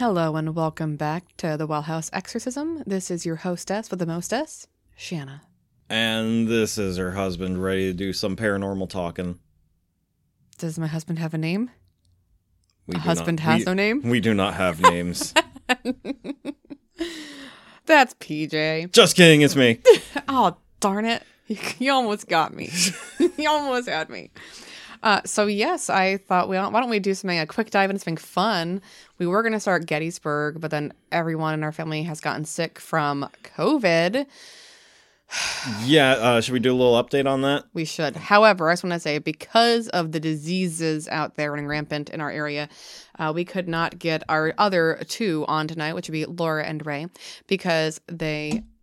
Hello and welcome back to the Well House Exorcism. This is your hostess for the mostess, Shanna. And this is her husband, ready to do some paranormal talking. Does my husband have a name? A husband has no name? We do not have names. That's PJ. Just kidding, it's me. Oh, darn it. You almost got me. You almost had me. So yes, I thought, well, why don't we do something, a quick dive into something fun? We were going to start Gettysburg, but then everyone in our family has gotten sick from COVID. Yeah, should we do a little update on that? We should. However, I just want to say, because of the diseases out there running rampant in our area, we could not get our other two on tonight, which would be Laura and Ray, because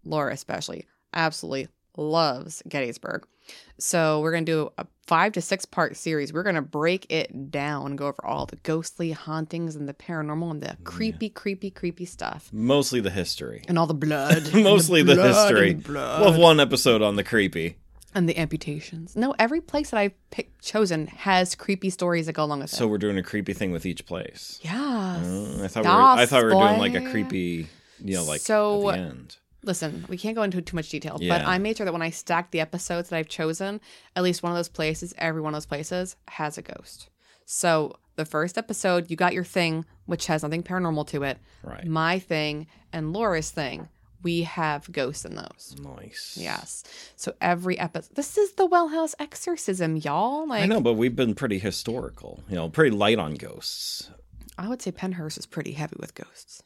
Laura especially, absolutely loves Gettysburg. So we're going to do a 5 to 6 part series. We're going to break it down and go over all the ghostly hauntings and the paranormal and the creepy stuff. Mostly the history. And all the blood. Mostly the history. We'll have one episode on the creepy. And the amputations. No, every place that I've chosen has creepy stories that go along with it. So we're doing a creepy thing with each place. Yes. I thought we were doing like a creepy, you know, like so, at the end. Listen, we can't go into too much detail, but I made sure that when I stacked the episodes that I've chosen, at least one of those places, every one of those places has a ghost. So the first episode, you got your thing, which has nothing paranormal to it. Right. My thing and Laura's thing, we have ghosts in those. Nice. Yes. So every episode, this is the Well House Exorcism, y'all. Like, I know, but we've been pretty historical, you know, pretty light on ghosts. I would say Pennhurst is pretty heavy with ghosts.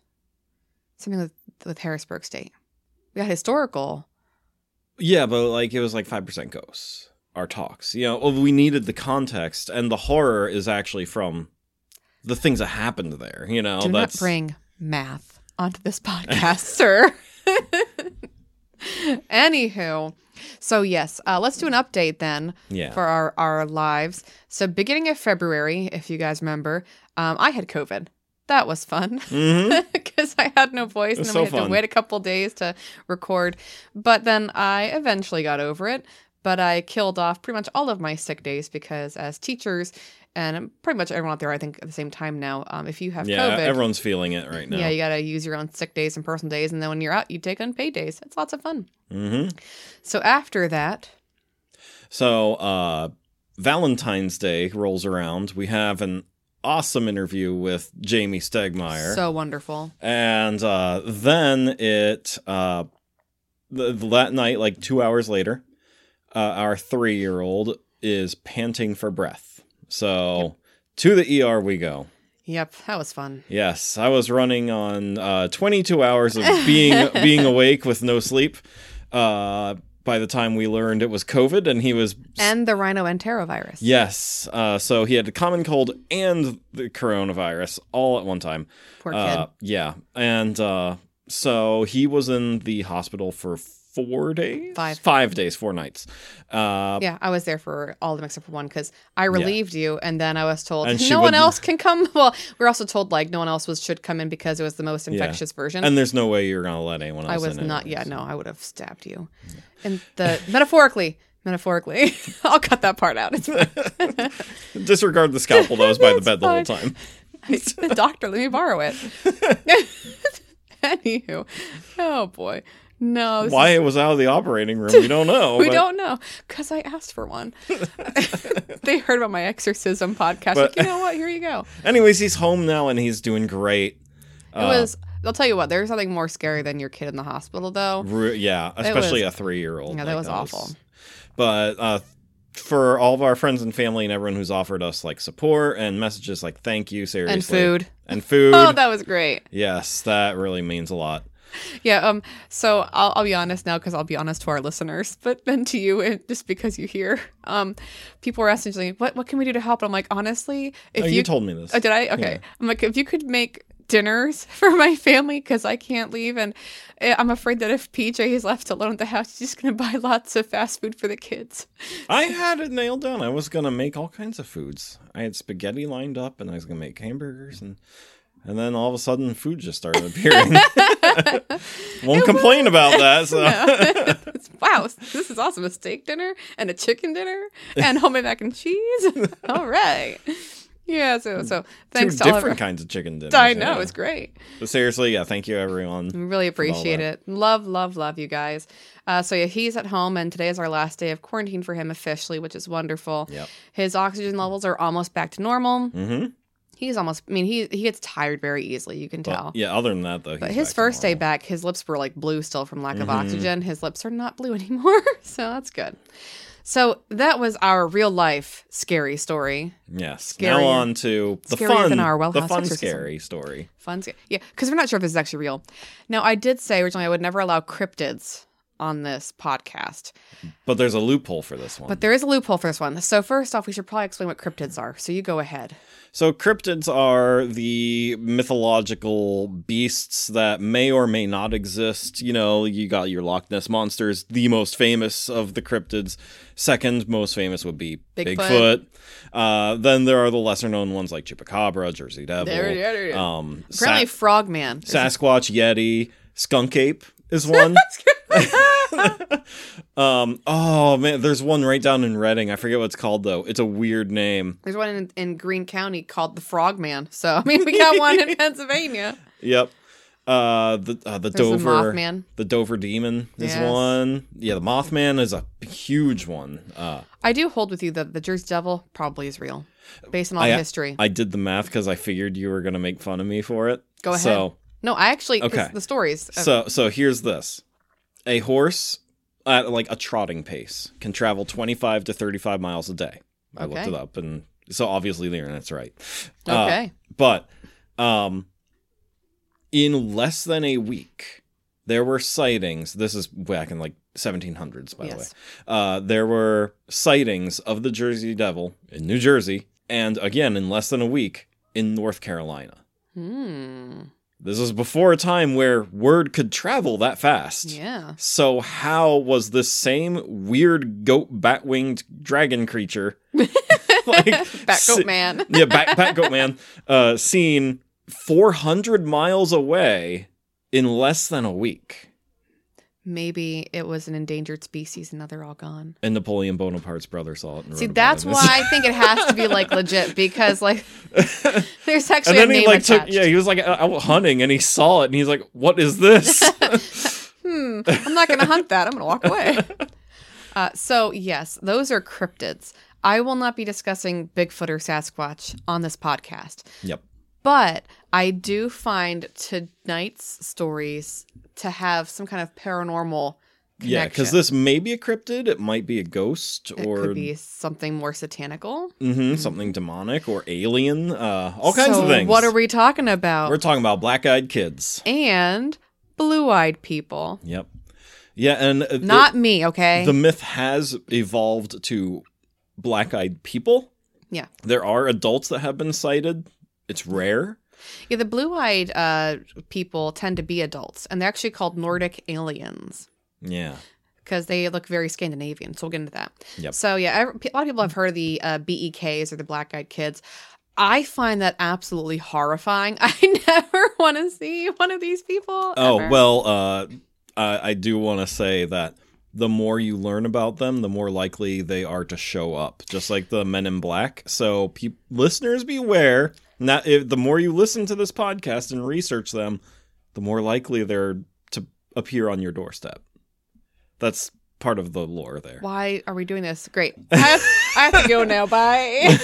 Something with Harrisburg State. Yeah, historical. Yeah, but like it was like 5% ghosts, our talks. You know, we needed the context, and the horror is actually from the things that happened there. You know, not bring math onto this podcast, sir. Anywho, so yes, let's do an update then for our lives. So beginning of February, if you guys remember, I had COVID. That was fun because I had no voice and then we had to wait a couple days to record. But then I eventually got over it. But I killed off pretty much all of my sick days because as teachers and pretty much everyone out there, I think at the same time now, if you have COVID. Yeah, everyone's feeling it right now. Yeah, you got to use your own sick days and personal days. And then when you're out, you take unpaid days. It's lots of fun. Mm-hmm. So after that. So Valentine's Day rolls around. We have an awesome interview with Jamie Stegmeier. So wonderful. And then that night, like 2 hours later, our 3-year-old is panting for breath. So to the ER we go. Yep, that was fun. Yes, I was running on 22 hours of being awake with no sleep. By the time we learned it was COVID and he was... And the rhinoenterovirus. Yes. So he had the common cold and the coronavirus all at one time. Poor kid. Yeah. And so he was in the hospital for 4 days? 5 days, 4 nights. Yeah, I was there for all of them except for one because I relieved you and then I was told no one else can come. Well, we were also told like no one else should come in because it was the most infectious version. And there's no way you're going to let anyone else in. I was not. Anyways. Yeah, no, I would have stabbed you. Yeah. And metaphorically, I'll cut that part out. Disregard the scalpel that was by the bed the whole time. Doctor, let me borrow it. Anywho, oh boy. No. Why it was out of the operating room, we don't know. We don't know, because I asked for one. They heard about my exorcism podcast. But, like, you know what? Here you go. Anyways, he's home now, and he's doing great. I'll tell you what, there's nothing more scary than your kid in the hospital, though. Especially a 3-year-old. Yeah, that was awful. But for all of our friends and family and everyone who's offered us, like, support and messages like, thank you, seriously. And food. Oh, that was great. Yes, that really means a lot. Yeah, so I'll be honest now because I'll be honest to our listeners, but then to you, and just because you hear, people were asking me, what can we do to help? And I'm like, honestly, if you told me this. Oh, did I? Okay. Yeah. I'm like, if you could make dinners for my family because I can't leave, and I'm afraid that if PJ is left alone at the house, he's just going to buy lots of fast food for the kids. I had it nailed down. I was going to make all kinds of foods. I had spaghetti lined up, and I was going to make hamburgers And then all of a sudden, food just started appearing. Won't complain about that. So. No. Wow, this is awesome. A steak dinner and a chicken dinner and homemade mac and cheese. All right. Yeah, so thanks to all different kinds of chicken dinners. I know, it's great. But seriously, yeah, thank you, everyone. Really appreciate it. Love you guys. So yeah, he's at home, and today is our last day of quarantine for him officially, which is wonderful. Yep. His oxygen levels are almost back to normal. Mm-hmm. He's almost, I mean, he gets tired very easily, you can tell. Well, yeah, other than that, though. But his first day back, his lips were like blue still from lack of oxygen. His lips are not blue anymore, so that's good. So that was our real life scary story. Yes. Scarier, now on to the fun, scary story. Fun, scary. Yeah, because we're not sure if this is actually real. Now, I did say originally I would never allow cryptids on this podcast. But there's a loophole for this one. So first off, we should probably explain what cryptids are. So you go ahead. So cryptids are the mythological beasts that may or may not exist. You know, you got your Loch Ness monsters, the most famous of the cryptids. Second most famous would be Bigfoot. Then there are the lesser known ones like Chupacabra, Jersey Devil. There. Apparently Frogman. Sasquatch, Yeti, Skunk Ape is one. Oh man, there's one right down in Reading. I forget what it's called though. It's a weird name. There's one in Greene County called the Frogman. So I mean, we got one in Pennsylvania. Yep. The Dover Mothman. The Dover Demon is one. Yeah, the Mothman is a huge one. I do hold with you that the Jersey Devil probably is real, based on all the history. I did the math because I figured you were gonna make fun of me for it. Go ahead. So no, I actually the stories. So here's this. A horse at like a trotting pace can travel 25 to 35 miles a day. I looked it up, and so obviously the internet's right. Okay. But in less than a week, there were sightings. This is back in like 1700s, by the way. There were sightings of the Jersey Devil in New Jersey, and again, in less than a week, in North Carolina. Hmm. This was before a time where word could travel that fast. Yeah. So how was this same weird goat-bat-winged dragon creature... Bat-goat man. Yeah, bat-goat man. Seen 400 miles away in less than a week? Maybe it was an endangered species and now they're all gone. And Napoleon Bonaparte's brother saw it. And see, that's why I think it has to be like legit because like there's actually a name attached. He was like out hunting and he saw it and he's like, "What is this?" I'm not going to hunt that. I'm going to walk away. So yes, those are cryptids. I will not be discussing Bigfoot or Sasquatch on this podcast. Yep. But I do find tonight's stories to have some kind of paranormal connection. Yeah, because this may be a cryptid. It might be a ghost. It could be something more satanical. Mm-hmm, something demonic or alien. All kinds of things. What are we talking about? We're talking about black-eyed kids. And blue-eyed people. Yep. Yeah, and... Not me, okay? The myth has evolved to black-eyed people. Yeah. There are adults that have been sighted. It's rare. Yeah, the blue-eyed people tend to be adults, and they're actually called Nordic aliens. Yeah. Because they look very Scandinavian, so we'll get into that. Yep. So, yeah, a lot of people have heard of the BEKs or the black-eyed kids. I find that absolutely horrifying. I never want to see one of these people. Oh, ever. Well, I do want to say that the more you learn about them, the more likely they are to show up, just like the Men in Black. So, listeners, beware. The more you listen to this podcast and research them, the more likely they're to appear on your doorstep. That's part of the lore there. Why are we doing this? Great. I have to go now. Bye.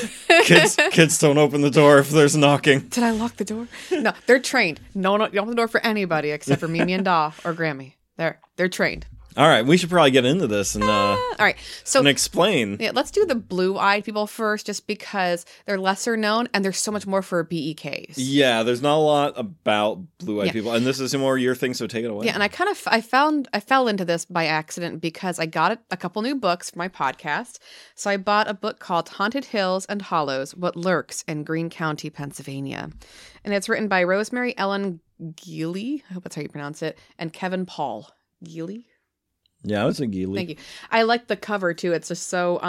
Kids don't open the door if there's knocking. Did I lock the door? No, they're trained. No, don't open the door for anybody except for Mimi and Doff or Grammy. They're trained. All right, we should probably get into this and all right, so and explain. Yeah, let's do the blue-eyed people first, just because they're lesser known and there's so much more for BEKs. Yeah, there's not a lot about blue-eyed people, and this is more your thing, so take it away. Yeah, and I kind of I fell into this by accident because I got a couple new books for my podcast. So I bought a book called "Haunted Hills and Hollows: What Lurks in Greene County, Pennsylvania," and it's written by Rosemary Ellen Guiley. I hope that's how you pronounce it, and Kevin Paul Geely. Yeah, I was a Geely. Thank you. I like the cover, too. It's just so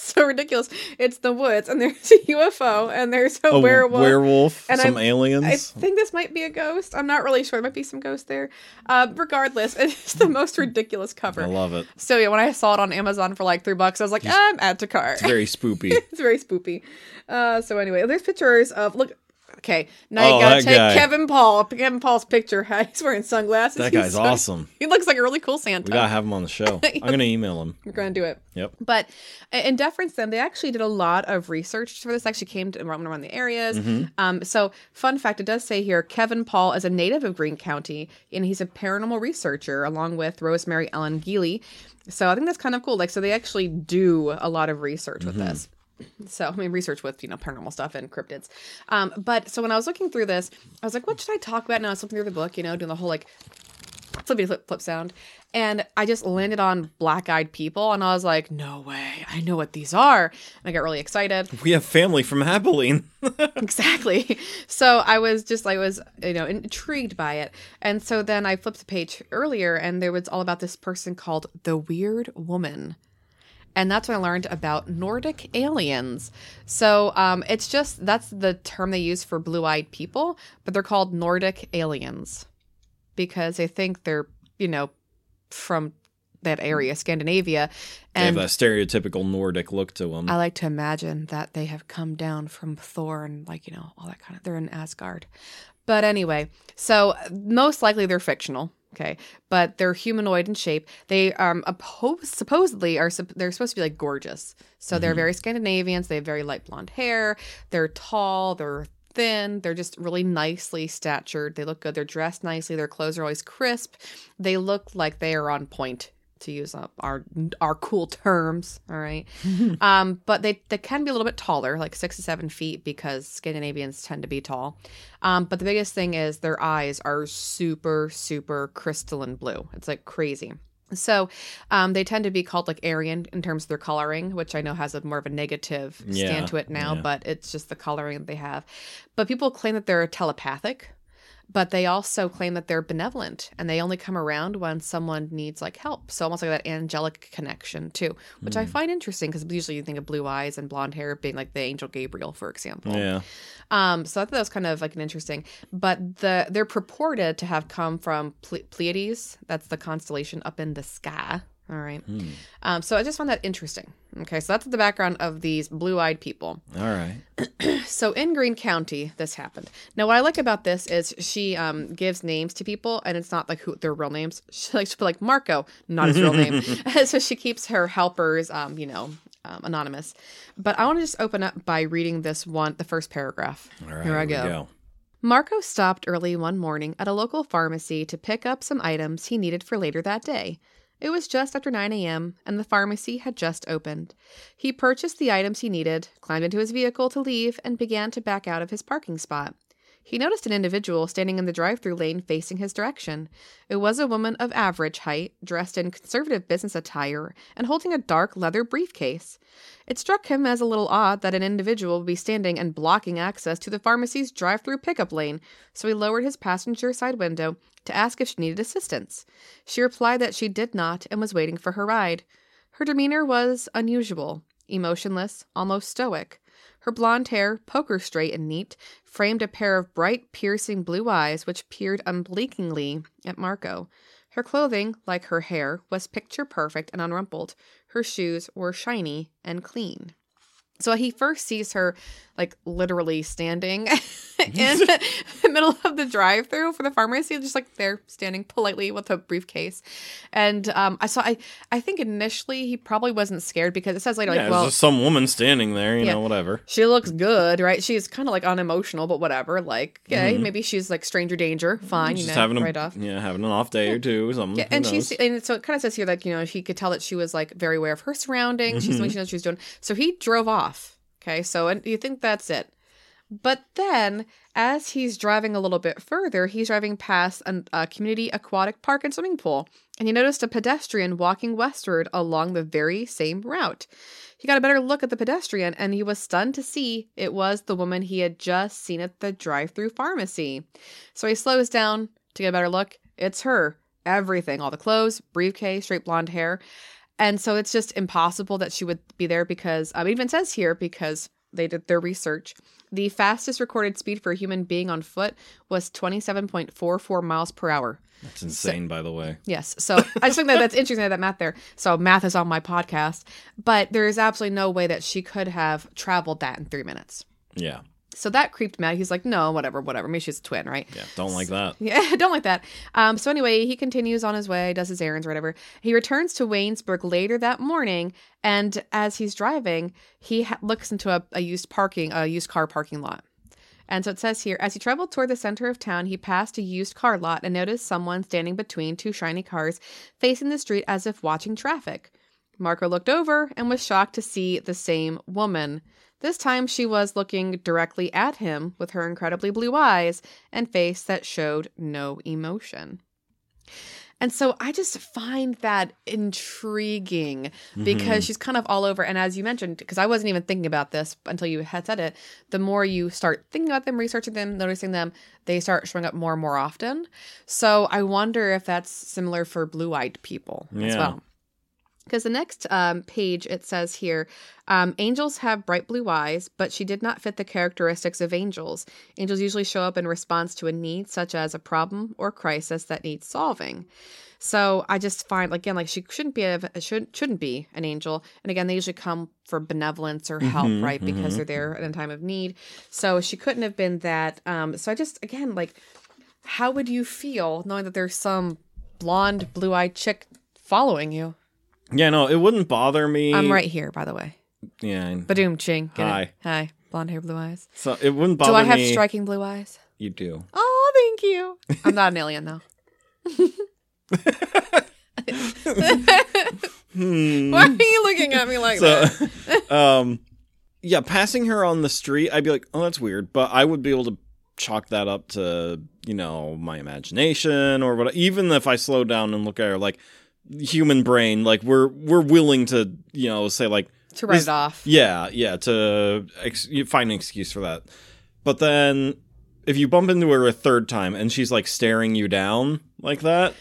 so ridiculous. It's the woods, and there's a UFO, and there's a werewolf, and some aliens. I think this might be a ghost. I'm not really sure. There might be some ghosts there. Regardless, it's the most ridiculous cover. I love it. So yeah, when I saw it on Amazon for like $3, I was like, I'm at to car. It's very spoopy. It's very spoopy. So anyway, there's pictures of look. Okay, now you gotta take guy. Kevin Paul. Kevin Paul's picture. He's wearing sunglasses. That guy's awesome. He looks like a really cool Santa. We gotta have him on the show. I'm gonna email him. We're gonna do it. Yep. But in deference, then they actually did a lot of research for this. Actually, came to around the areas. Mm-hmm. So, fun fact: it does say here Kevin Paul is a native of Greene County, and he's a paranormal researcher along with Rosemary Ellen Guiley. So I think that's kind of cool. Like, so they actually do a lot of research with this. So, I mean, research with, paranormal stuff and cryptids. But so when I was looking through this, I was like, what should I talk about? And I was flipping through the book, doing the whole flippity flip sound. And I just landed on black-eyed people. And I was like, no way. I know what these are. And I got really excited. We have family from Abilene. Exactly. So I was intrigued by it. And so then I flipped the page earlier and there was all about this person called the Weird Woman. And that's when I learned about Nordic aliens. So it's just, that's the term they use for blue-eyed people, but they're called Nordic aliens because they think they're, from that area, Scandinavia. And they have a stereotypical Nordic look to them. I like to imagine that they have come down from Thor and all that kind of, they're in Asgard. But anyway, so most likely they're fictional. Okay, but they're humanoid in shape. They supposedly they're supposed to be gorgeous. So they're very Scandinavians. They have very light blonde hair. They're tall. They're thin. They're just really nicely statured. They look good. They're dressed nicely. Their clothes are always crisp. They look like they are on point, to use our cool terms. All right, but they can be a little bit taller, like 6 to 7 feet, because Scandinavians tend to be tall. But the biggest thing is their eyes are super, super crystalline blue. It's like crazy. So they tend to be called Aryan in terms of their coloring, which I know has a more of a negative stand to it now, but it's just the coloring that they have. But people claim that they're telepathic. But they also claim that they're benevolent and they only come around when someone needs help. So almost like that angelic connection too, which I find interesting because usually you think of blue eyes and blonde hair being like the angel Gabriel, for example. Yeah. So I thought that was kind of an interesting, but they're purported to have come from Pleiades. That's the constellation up in the sky. All right. So I just found that interesting. Okay. So that's the background of these blue-eyed people. All right. So in Greene County, this happened. Now, what I like about this is she gives names to people, and it's not who their real names. She likes to put Marco, not his real name. So she keeps her helpers, anonymous. But I want to just open up by reading the first paragraph. All right. Here I go. Marco stopped early one morning at a local pharmacy to pick up some items he needed for later that day. It was just after 9 a.m., and the pharmacy had just opened. He purchased the items he needed, climbed into his vehicle to leave, and began to back out of his parking spot. He noticed an individual standing in the drive-through lane facing his direction. It was a woman of average height, dressed in conservative business attire, and holding a dark leather briefcase. It struck him as a little odd that an individual would be standing and blocking access to the pharmacy's drive-through pickup lane, so he lowered his passenger side window to ask if she needed assistance. She replied that she did not and was waiting for her ride. Her demeanor was unusual, emotionless, almost stoic. Her blonde hair, poker straight and neat, framed a pair of bright, piercing blue eyes which peered unblinkingly at Marco. Her clothing, like her hair, was picture-perfect and unrumpled. Her shoes were shiny and clean. So he first sees her, literally standing in the middle of the drive-through for the pharmacy, just there, standing politely with a briefcase. And I think initially he probably wasn't scared because it says later, well, there's some woman standing there, whatever. She looks good, right? She's kind of unemotional, but whatever. Maybe she's stranger danger, fine. She's having an off day or two, something. Yeah, and so it kind of says here he could tell that she was very aware of her surroundings. Mm-hmm. She knows what she was doing. So he drove off. Okay, so and you think that's it. But then, as he's driving a little bit further, he's driving past a community aquatic park and swimming pool, and he noticed a pedestrian walking westward along the very same route. He got a better look at the pedestrian, and he was stunned to see it was the woman he had just seen at the drive-through pharmacy. So he slows down to get a better look. It's her. Everything. All the clothes, briefcase, straight blonde hair. And so it's just impossible that she would be there because, it even says here, because they did their research, the fastest recorded speed for a human being on foot was 27.44 miles per hour. That's insane, so, by the way. Yes. So I just think that that's interesting, that math there. So math is on my podcast. But there is absolutely no way that she could have traveled that in 3 minutes. Yeah. So that creeped me out. He's like, no, whatever. Maybe she's a twin, right? Yeah, don't like that. Yeah, don't like that. So anyway, he continues on his way, does his errands or whatever. He returns to Waynesburg later that morning, and as he's driving, he looks into a used car parking lot. And so it says here, as he traveled toward the center of town, he passed a used car lot and noticed someone standing between two shiny cars facing the street as if watching traffic. Marco looked over and was shocked to see the same woman. This time she was looking directly at him with her incredibly blue eyes and face that showed no emotion. And so I just find that intriguing because she's kind of all over. And as you mentioned, because I wasn't even thinking about this until you had said it, the more you start thinking about them, researching them, noticing them, they start showing up more and more often. So I wonder if that's similar for blue-eyed people as well. Because the next page, it says here, angels have bright blue eyes, but she did not fit the characteristics of angels. Angels usually show up in response to a need, such as a problem or crisis that needs solving. So I just find, again, like she shouldn't be an angel. And again, they usually come for benevolence or help, right? Because they're there in a time of need. So she couldn't have been that. So I just, again, like, how would you feel knowing that there's some blonde, blue-eyed chick following you? Yeah, no, it wouldn't bother me. I'm right here, by the way. Yeah. Badoom ching. Hi. Blonde hair, blue eyes. So it wouldn't bother me. Do I have striking blue eyes? You do. Oh, thank you. I'm not an alien, though. Why are you looking at me like that? Yeah, passing her on the street, I'd be like, oh, that's weird. But I would be able to chalk that up to, you know, my imagination or whatever. Even if I slow down and look at her like, human brain, like we're willing to, you know, say like to write it off, to find an excuse for that. But then if you bump into her a third time and she's like staring you down like that,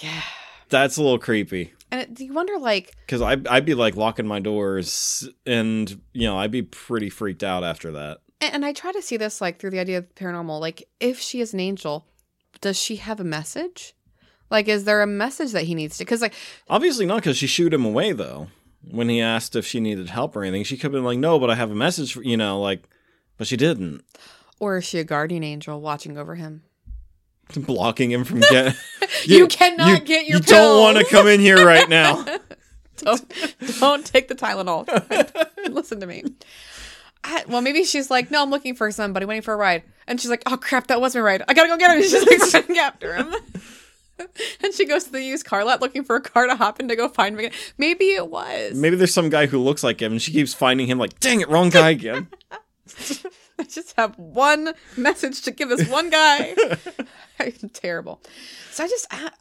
yeah, that's a little creepy. And do you wonder, like, because I'd be like locking my doors, and you know I'd be pretty freaked out after that. And I try to see this like through the idea of paranormal. Like, if she is an angel, does she have a message? Like, is there a message that he needs to? Because, like, obviously not, because she shooed him away, though. When he asked if she needed help or anything, she could have been like, no, but I have a message for, you know, like, but she didn't. Or is she a guardian angel watching over him? Blocking him from getting. You cannot get your pills. You don't want to come in here right now. Don't take the Tylenol. Listen to me. Well, maybe she's like, no, I'm looking for somebody, waiting for a ride. And she's like, oh, crap, that was my ride. I got to go get him. And she's like running after him. And she goes to the used car lot looking for a car to hop in to go find him. Maybe it was. Maybe there's some guy who looks like him, and she keeps finding him like, dang it, wrong guy again. I just have one message to give this one guy. I'm terrible. So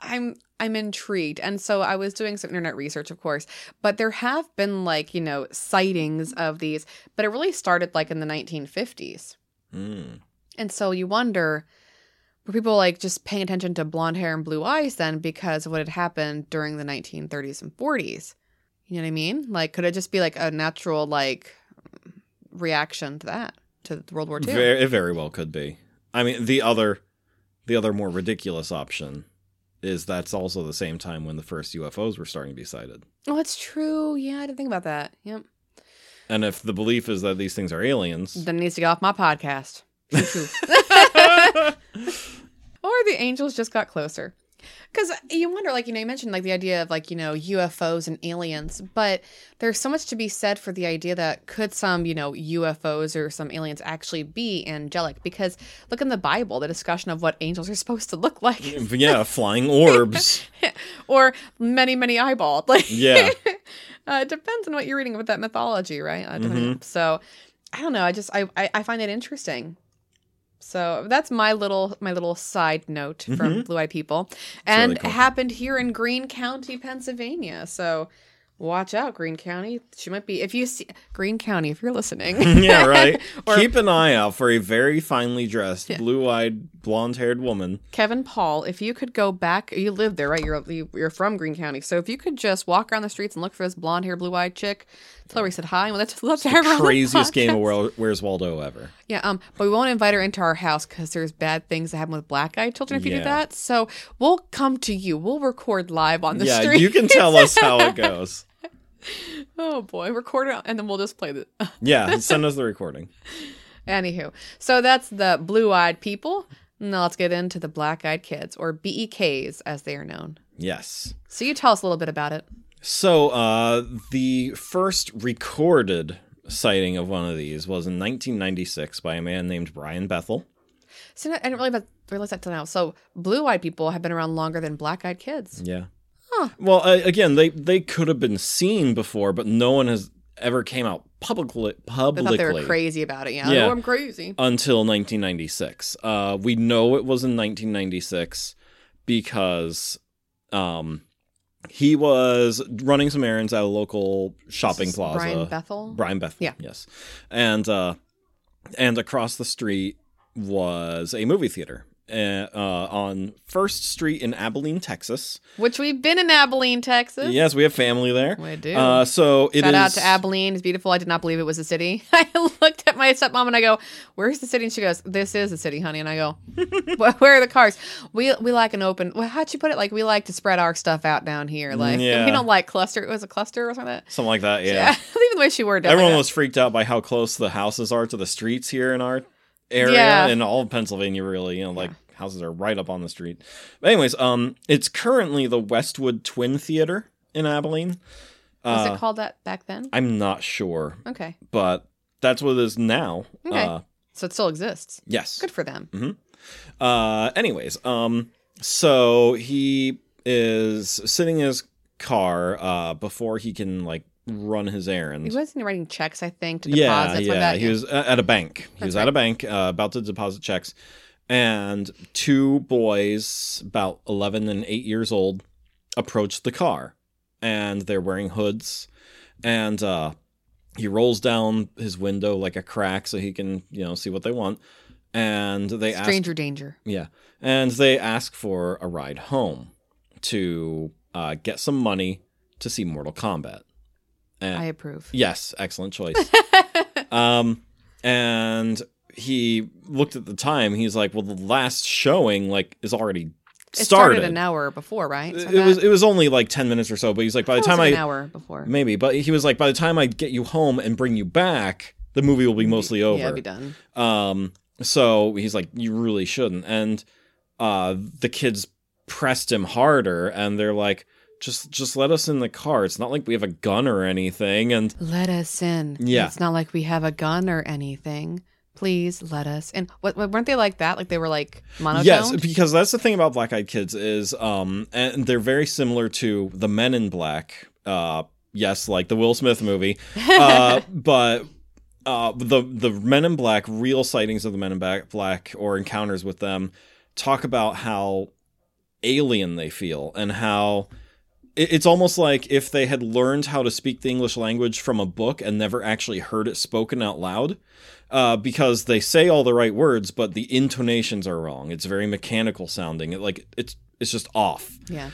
I'm intrigued. And so I was doing some internet research, of course, but there have been like, you know, sightings of these, but it really started like in the 1950s. Mm. And so you wonder, were people like just paying attention to blonde hair and blue eyes then because of what had happened during the 1930s and 40s? You know what I mean? Like, could it just be like a natural like reaction to that, to World War II? It very well could be. I mean, the other more ridiculous option is that's also the same time when the first UFOs were starting to be sighted. Oh, that's true. Yeah, I didn't think about that. Yep. And if the belief is that these things are aliens, then it needs to get off my podcast. Or the angels just got closer. Because you wonder, like, you know, you mentioned, like, the idea of, like, you know, UFOs and aliens. But there's so much to be said for the idea that could some, you know, UFOs or some aliens actually be angelic? Because look in the Bible, the discussion of what angels are supposed to look like. Yeah, flying orbs. Or many, many eyeballed. Like, yeah. It depends on what you're reading with that mythology, right? So, I don't know. I find it interesting. So that's my little side note from Blue Eye People, and really cool. Happened here in Greene County, Pennsylvania. So Watch out, Greene County. She might be, if you see Greene County, if you're listening. Yeah, right. Or, keep an eye out for a very finely dressed, blue-eyed, blonde-haired woman. Kevin Paul, if you could go back, you live there, right? You're from Greene County. So if you could just walk around the streets and look for this blonde-haired, blue-eyed chick, tell her we said hi. Well, that's the craziest game of Where's Waldo ever. Yeah, but we won't invite her into our house because there's bad things that happen with black-eyed children if you do that. So we'll come to you. We'll record live on the street. Yeah, you can tell us how it goes. Oh, boy. Record it, and then we'll just play it. Yeah, send us the recording. Anywho, so that's the blue-eyed people. Now let's get into the black-eyed kids, or BEKs, as they are known. Yes. So you tell us a little bit about it. So the first recorded sighting of one of these was in 1996 by a man named Brian Bethel. So I didn't really realize that till now. So blue-eyed people have been around longer than black-eyed kids. Yeah. Huh. Well, again, they could have been seen before, but no one has ever came out publicly. They thought they were crazy about it. Yeah. Oh, I'm crazy. Until 1996. We know it was in 1996 because... he was running some errands at a local shopping plaza. Brian Bethel? Brian Bethel, yeah. Yes. And across the street was a movie theater on 1st Street in Abilene, Texas. Which we've been in Abilene, Texas. Yes, we have family there. We do. Shout out to Abilene. It's beautiful. I did not believe it was a city. I looked at my stepmom and I go, where's the city? And she goes, this is the city, honey. And I go, where are the cars? We like an open, well, how'd you put it? Like, we like to spread our stuff out down here. Like, we don't like cluster. It was a cluster or something like that. Something like that, yeah. Even the way she worded it. Everyone was freaked out by how close the houses are to the streets here in our area in all of Pennsylvania, really, houses are right up on the street. But anyways, it's currently the Westwood Twin Theater in Abilene. Was it called that back then? I'm not sure. Okay, but that's what it is now. Okay, so it still exists. Yes, good for them. Mm-hmm. So he is sitting in his car before he can run his errands. He wasn't writing checks, I think, to deposits. He was at a bank. At a bank, about to deposit checks. And two boys, about 11 and 8 years old, approached the car. And they're wearing hoods. And he rolls down his window like a crack so he can, see what they want. And they ask... Stranger danger. Yeah. And they ask for a ride home to get some money to see Mortal Kombat. And I approve. Yes, excellent choice. And he looked at the time. He's like, "Well, the last showing is already started." It started an hour before, right? So it was only 10 minutes or so. But he's like, "By the time an hour before, maybe." But he was like, "By the time I get you home and bring you back, the movie will be mostly over." Yeah, it'll be done. So he's like, "You really shouldn't." And the kids pressed him harder, and they're like, Just let us in the car. It's not like we have a gun or anything. And let us in. Yeah. It's not like we have a gun or anything. Please let us in. What, weren't they like that? Like they were like monotone? Yes, because that's the thing about black-eyed kids is and they're very similar to the Men in Black. Yes, like the Will Smith movie. But the Men in Black, real sightings of the Men in Black or encounters with them, talk about how alien they feel and how... It's almost like if they had learned how to speak the English language from a book and never actually heard it spoken out loud, because they say all the right words, but the intonations are wrong. It's very mechanical sounding. It's just off. Yeah.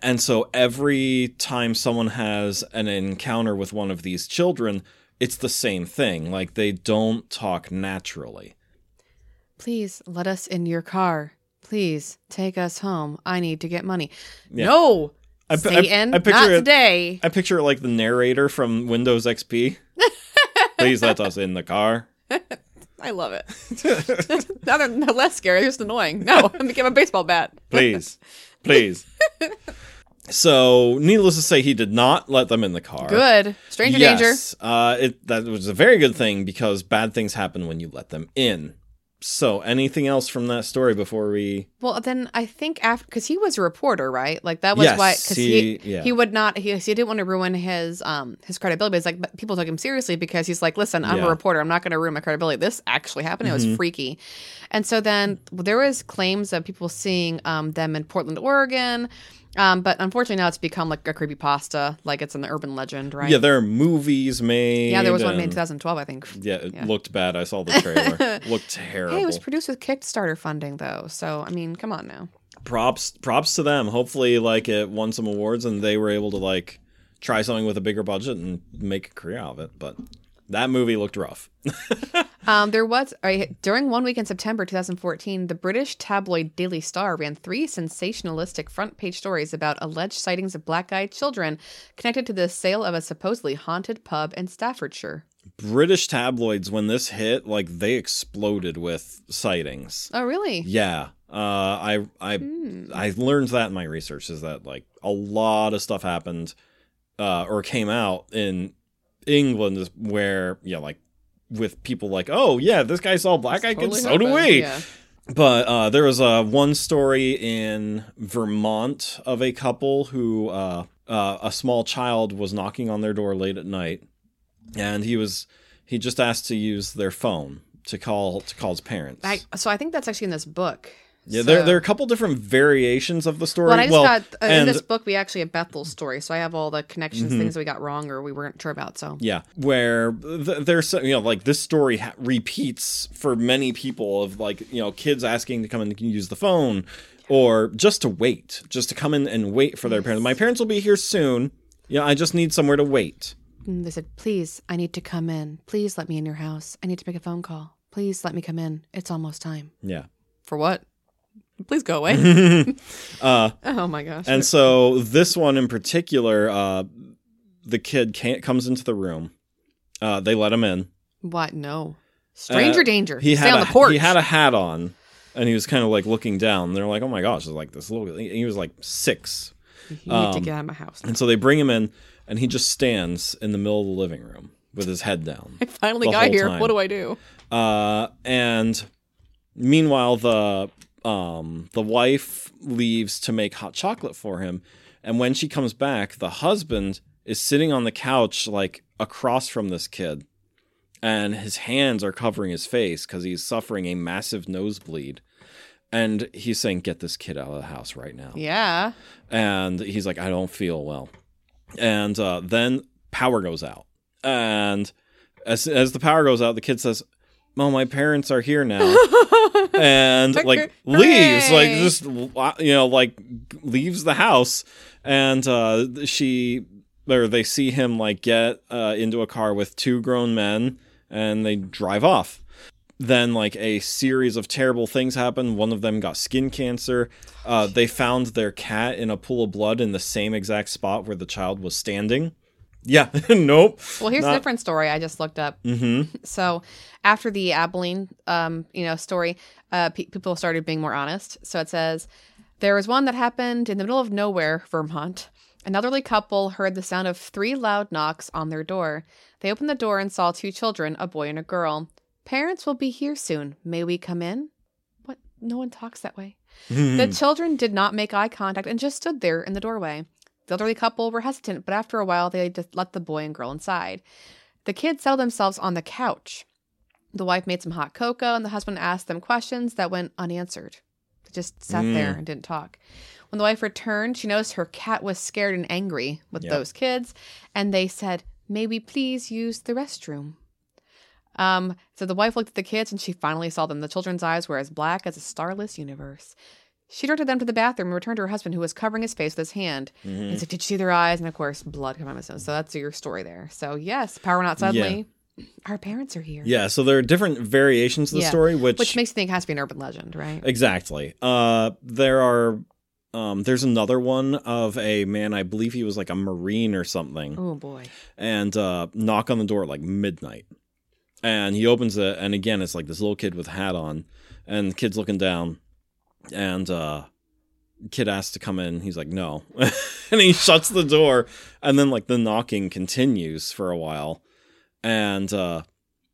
And so every time someone has an encounter with one of these children, it's the same thing. Like they don't talk naturally. Please let us in your car. Please take us home. I need to get money. Yeah. No, Satan, not today. I picture it like the narrator from Windows XP. Please let us in the car. I love it. Now they're less scary. They're just annoying. No, I'm going to get my baseball bat. Please. So, needless to say, he did not let them in the car. Good. Stranger danger. Yes. That was a very good thing because bad things happen when you let them in. So anything else from that story before we Well, then I think after, because he was a reporter, right? Like that was why, because he would not, he didn't want to ruin his credibility. But it's like, but people took him seriously because he's like, listen, I'm a reporter. I'm not going to ruin my credibility. This actually happened. It was freaky. And so then there was claims of people seeing them in Portland, Oregon. But unfortunately now it's become like a creepypasta, like it's an urban legend, right? Yeah, there are movies made. Yeah, there was one made in 2012, I think. Yeah, it looked bad. I saw the trailer. It looked terrible. Hey, it was produced with Kickstarter funding, though. So, I mean, come on now. Props to them. Hopefully, like, it won some awards and they were able to, like, try something with a bigger budget and make a career out of it. But that movie looked rough. There was during one week in September 2014, the British tabloid Daily Star ran three sensationalistic front-page stories about alleged sightings of black-eyed children connected to the sale of a supposedly haunted pub in Staffordshire. British tabloids, when this hit, like they exploded with sightings. Oh, really? Yeah. I learned that in my research is that like a lot of stuff happened or came out in England is where like with people like, oh yeah, this guy saw black eye kids, so do we. Yeah. But there was one story in Vermont of a couple who a small child was knocking on their door late at night, and he just asked to use their phone to call his parents. So I think that's actually in this book. Yeah, so there are a couple different variations of the story. Well, I just in this book, we actually have Bethel's story, so I have all the connections, things that we got wrong or we weren't sure about, so. Yeah, where there's, like this story repeats for many people of, like, kids asking to come in and use the phone or just to come in and wait for their parents. My parents will be here soon. I just need somewhere to wait. And they said, please, I need to come in. Please let me in your house. I need to make a phone call. Please let me come in. It's almost time. Yeah. For what? Please go away. Oh, my gosh. And so this one in particular, the kid comes into the room. They let him in. What? No. Stranger danger. Stay on the porch. He had a hat on, and he was kind of like looking down. They're like, oh, my gosh. Like this little. He was like 6. You need to get out of my house. And so they bring him in, and he just stands in the middle of the living room with his head down. I finally got here. Time. What do I do? And meanwhile, the wife leaves to make hot chocolate for him. And when she comes back, the husband is sitting on the couch, like across from this kid. And his hands are covering his face because he's suffering a massive nosebleed. And he's saying, get this kid out of the house right now. Yeah. And he's like, I don't feel well. And then power goes out. And as the power goes out, the kid says, oh, my parents are here now, and like leaves, like just like leaves the house, and they see him like get into a car with two grown men, and they drive off. Then like a series of terrible things happen. One of them got skin cancer. They found their cat in a pool of blood in the same exact spot where the child was standing. Yeah, nope. Well, here's a different story I just looked up. Mm-hmm. So after the Abilene, story, people started being more honest. So it says, there was one that happened in the middle of nowhere, Vermont. An elderly couple heard the sound of 3 loud knocks on their door. They opened the door and saw 2 children, a boy and a girl. Parents will be here soon. May we come in? What? No one talks that way. The children did not make eye contact and just stood there in the doorway. The elderly couple were hesitant, but after a while, they let the boy and girl inside. The kids settled themselves on the couch. The wife made some hot cocoa, and the husband asked them questions that went unanswered. They just sat there and didn't talk. When the wife returned, she noticed her cat was scared and angry with those kids, and they said, may we please use the restroom? So the wife looked at the kids, and she finally saw them. The children's eyes were as black as a starless universe. She directed them to the bathroom and returned to her husband, who was covering his face with his hand. Mm-hmm. He's like, did you see their eyes? And, of course, blood came out of his nose. So that's your story there. So, yes, power went out suddenly. Yeah. Our parents are here. Yeah, so there are different variations of the story, which makes you think it has to be an urban legend, right? Exactly. There's another one of a man, I believe he was like a Marine or something. Oh, boy. And knock on the door at like midnight. And he opens it, and again, it's like this little kid with a hat on. And the kid's looking down. And kid asks to come in. He's like, no. And he shuts the door. And then, like, the knocking continues for a while. And the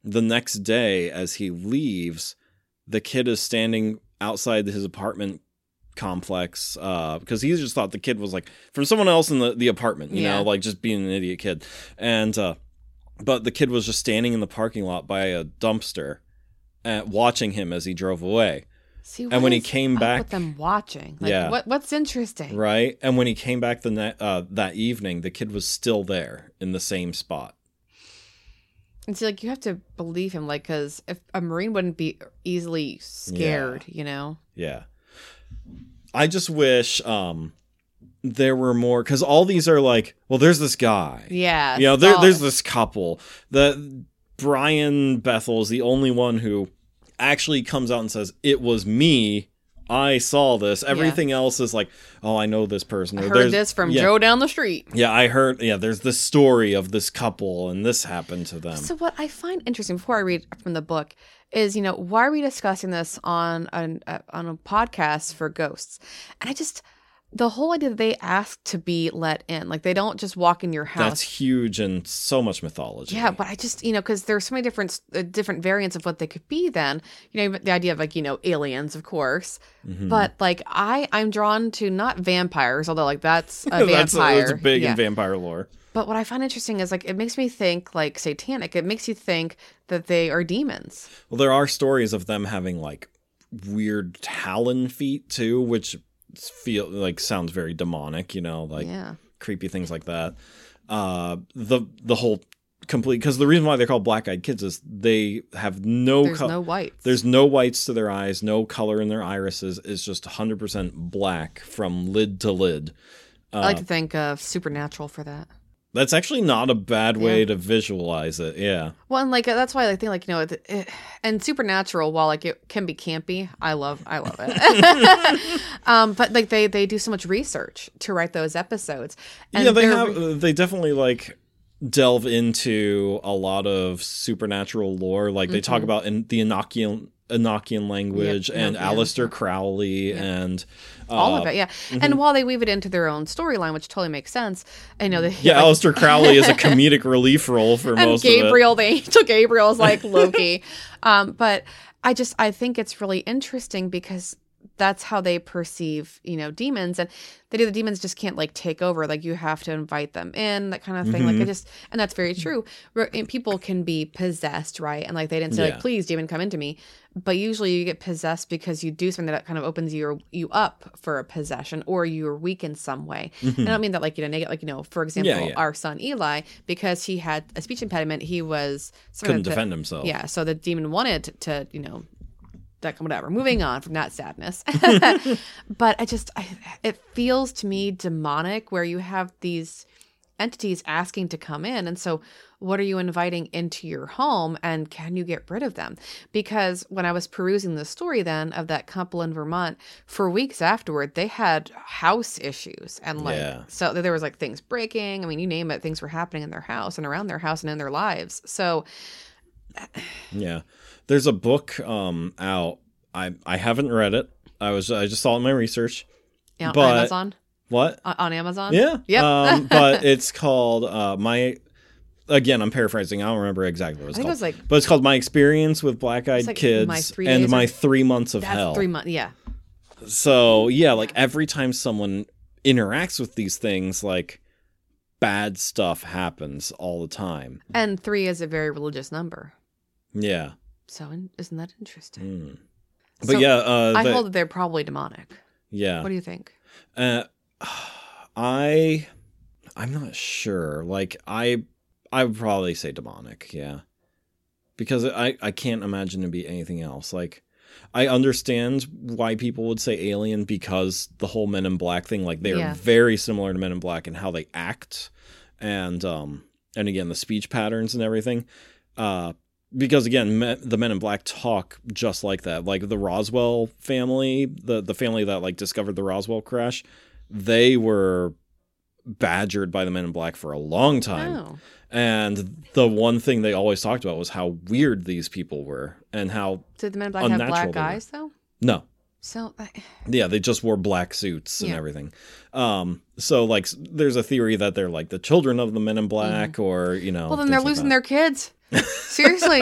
next day, as he leaves, the kid is standing outside his apartment complex, because he just thought the kid was like from someone else in the apartment, you know, like just being an idiot kid. And but the kid was just standing in the parking lot by a dumpster, watching him as he drove away. See, and when he came back, with them watching, like, what's interesting, right? And when he came back the that evening, the kid was still there in the same spot. And see, like, you have to believe him, like, because if a Marine wouldn't be easily scared, you know. Yeah, I just wish there were more, because all these are like, well, there's this guy, you know, there's this couple. The Brian Bethel's the only one who actually comes out and says, it was me, I saw this. Everything else is like, oh, I know this person. I heard this from Joe down the street. Yeah, I heard, there's the story of this couple and this happened to them. So what I find interesting, before I read from the book, is, you know, why are we discussing this on a podcast for ghosts? And I just... the whole idea that they ask to be let in, like they don't just walk in your house. That's huge and so much mythology. Yeah, but I just, because there's so many different variants of what they could be then. You know, the idea of like, aliens, of course. Mm-hmm. But like I'm drawn to not vampires, although like that's a vampire. That's big in vampire lore. But what I find interesting is like, it makes me think like satanic. It makes you think that they are demons. Well, there are stories of them having like weird talon feet too, which... feel like sounds very demonic, creepy things like that. The whole complete, because the reason why they're called black-eyed kids is they have no whites. There's no whites to their eyes, no color in their irises. It's just 100% black from lid to lid. I like to think of Supernatural for that. That's actually not a bad way to visualize it. Yeah. Well, and like that's why I think like and Supernatural, while like it can be campy, I love it. But like they do so much research to write those episodes. And yeah, they definitely like delve into a lot of supernatural lore. Like they talk about in the Enochian language and Aleister Crowley and all of it. Yeah. And while they weave it into their own storyline, which totally makes sense. I know that. Yeah. Like, Aleister Crowley is a comedic relief role for most of it. And Gabriel is like Loki. But I think it's really interesting because that's how they perceive, demons, and the demons just can't like take over. Like you have to invite them in, that kind of thing. Like and that's very true. And people can be possessed, right? And like they didn't say like, please, demon, come into me. But usually you get possessed because you do something that kind of opens you up for a possession, or you're weak in some way. And I don't mean that like negative, like for example, our son Eli, because he had a speech impediment, he couldn't defend himself. Yeah, so the demon wanted to whatever. Moving on from that sadness. But it feels to me demonic where you have these entities asking to come in. And so what are you inviting into your home, and can you get rid of them? Because when I was perusing the story then of that couple in Vermont, for weeks afterward, they had house issues. And like, so there was like things breaking. I mean, you name it, things were happening in their house and around their house and in their lives. So yeah. There's a book out. I haven't read it. I just saw it in my research. Yeah, on Amazon. What? On Amazon? Yeah. Yep. But it's called I'm paraphrasing. I don't remember exactly what it's called. It was like, but it's called My Experience with Black-Eyed Kids and My 3 Months of Hell. 3 months, yeah. So, yeah, like every time someone interacts with these things, like bad stuff happens all the time. And 3 is a very religious number. Yeah. So isn't that interesting? But so, I hold that they're probably demonic. Yeah. What do you think? I'm not sure. Like I would probably say demonic. Yeah. Because I can't imagine it be anything else. Like I understand why people would say alien, because the whole Men in Black thing, like they are very similar to Men in Black in how they act, and again the speech patterns and everything. Because, again, the Men in Black talk just like that. Like the Roswell family, the family that like discovered the Roswell crash, they were badgered by the Men in Black for a long time. Oh. And the one thing they always talked about was how weird these people were and how did the Men in Black have black eyes, though? No. So they just wore black suits and everything. So like there's a theory that they're like the children of the Men in Black or, well, then they're losing their kids. Seriously,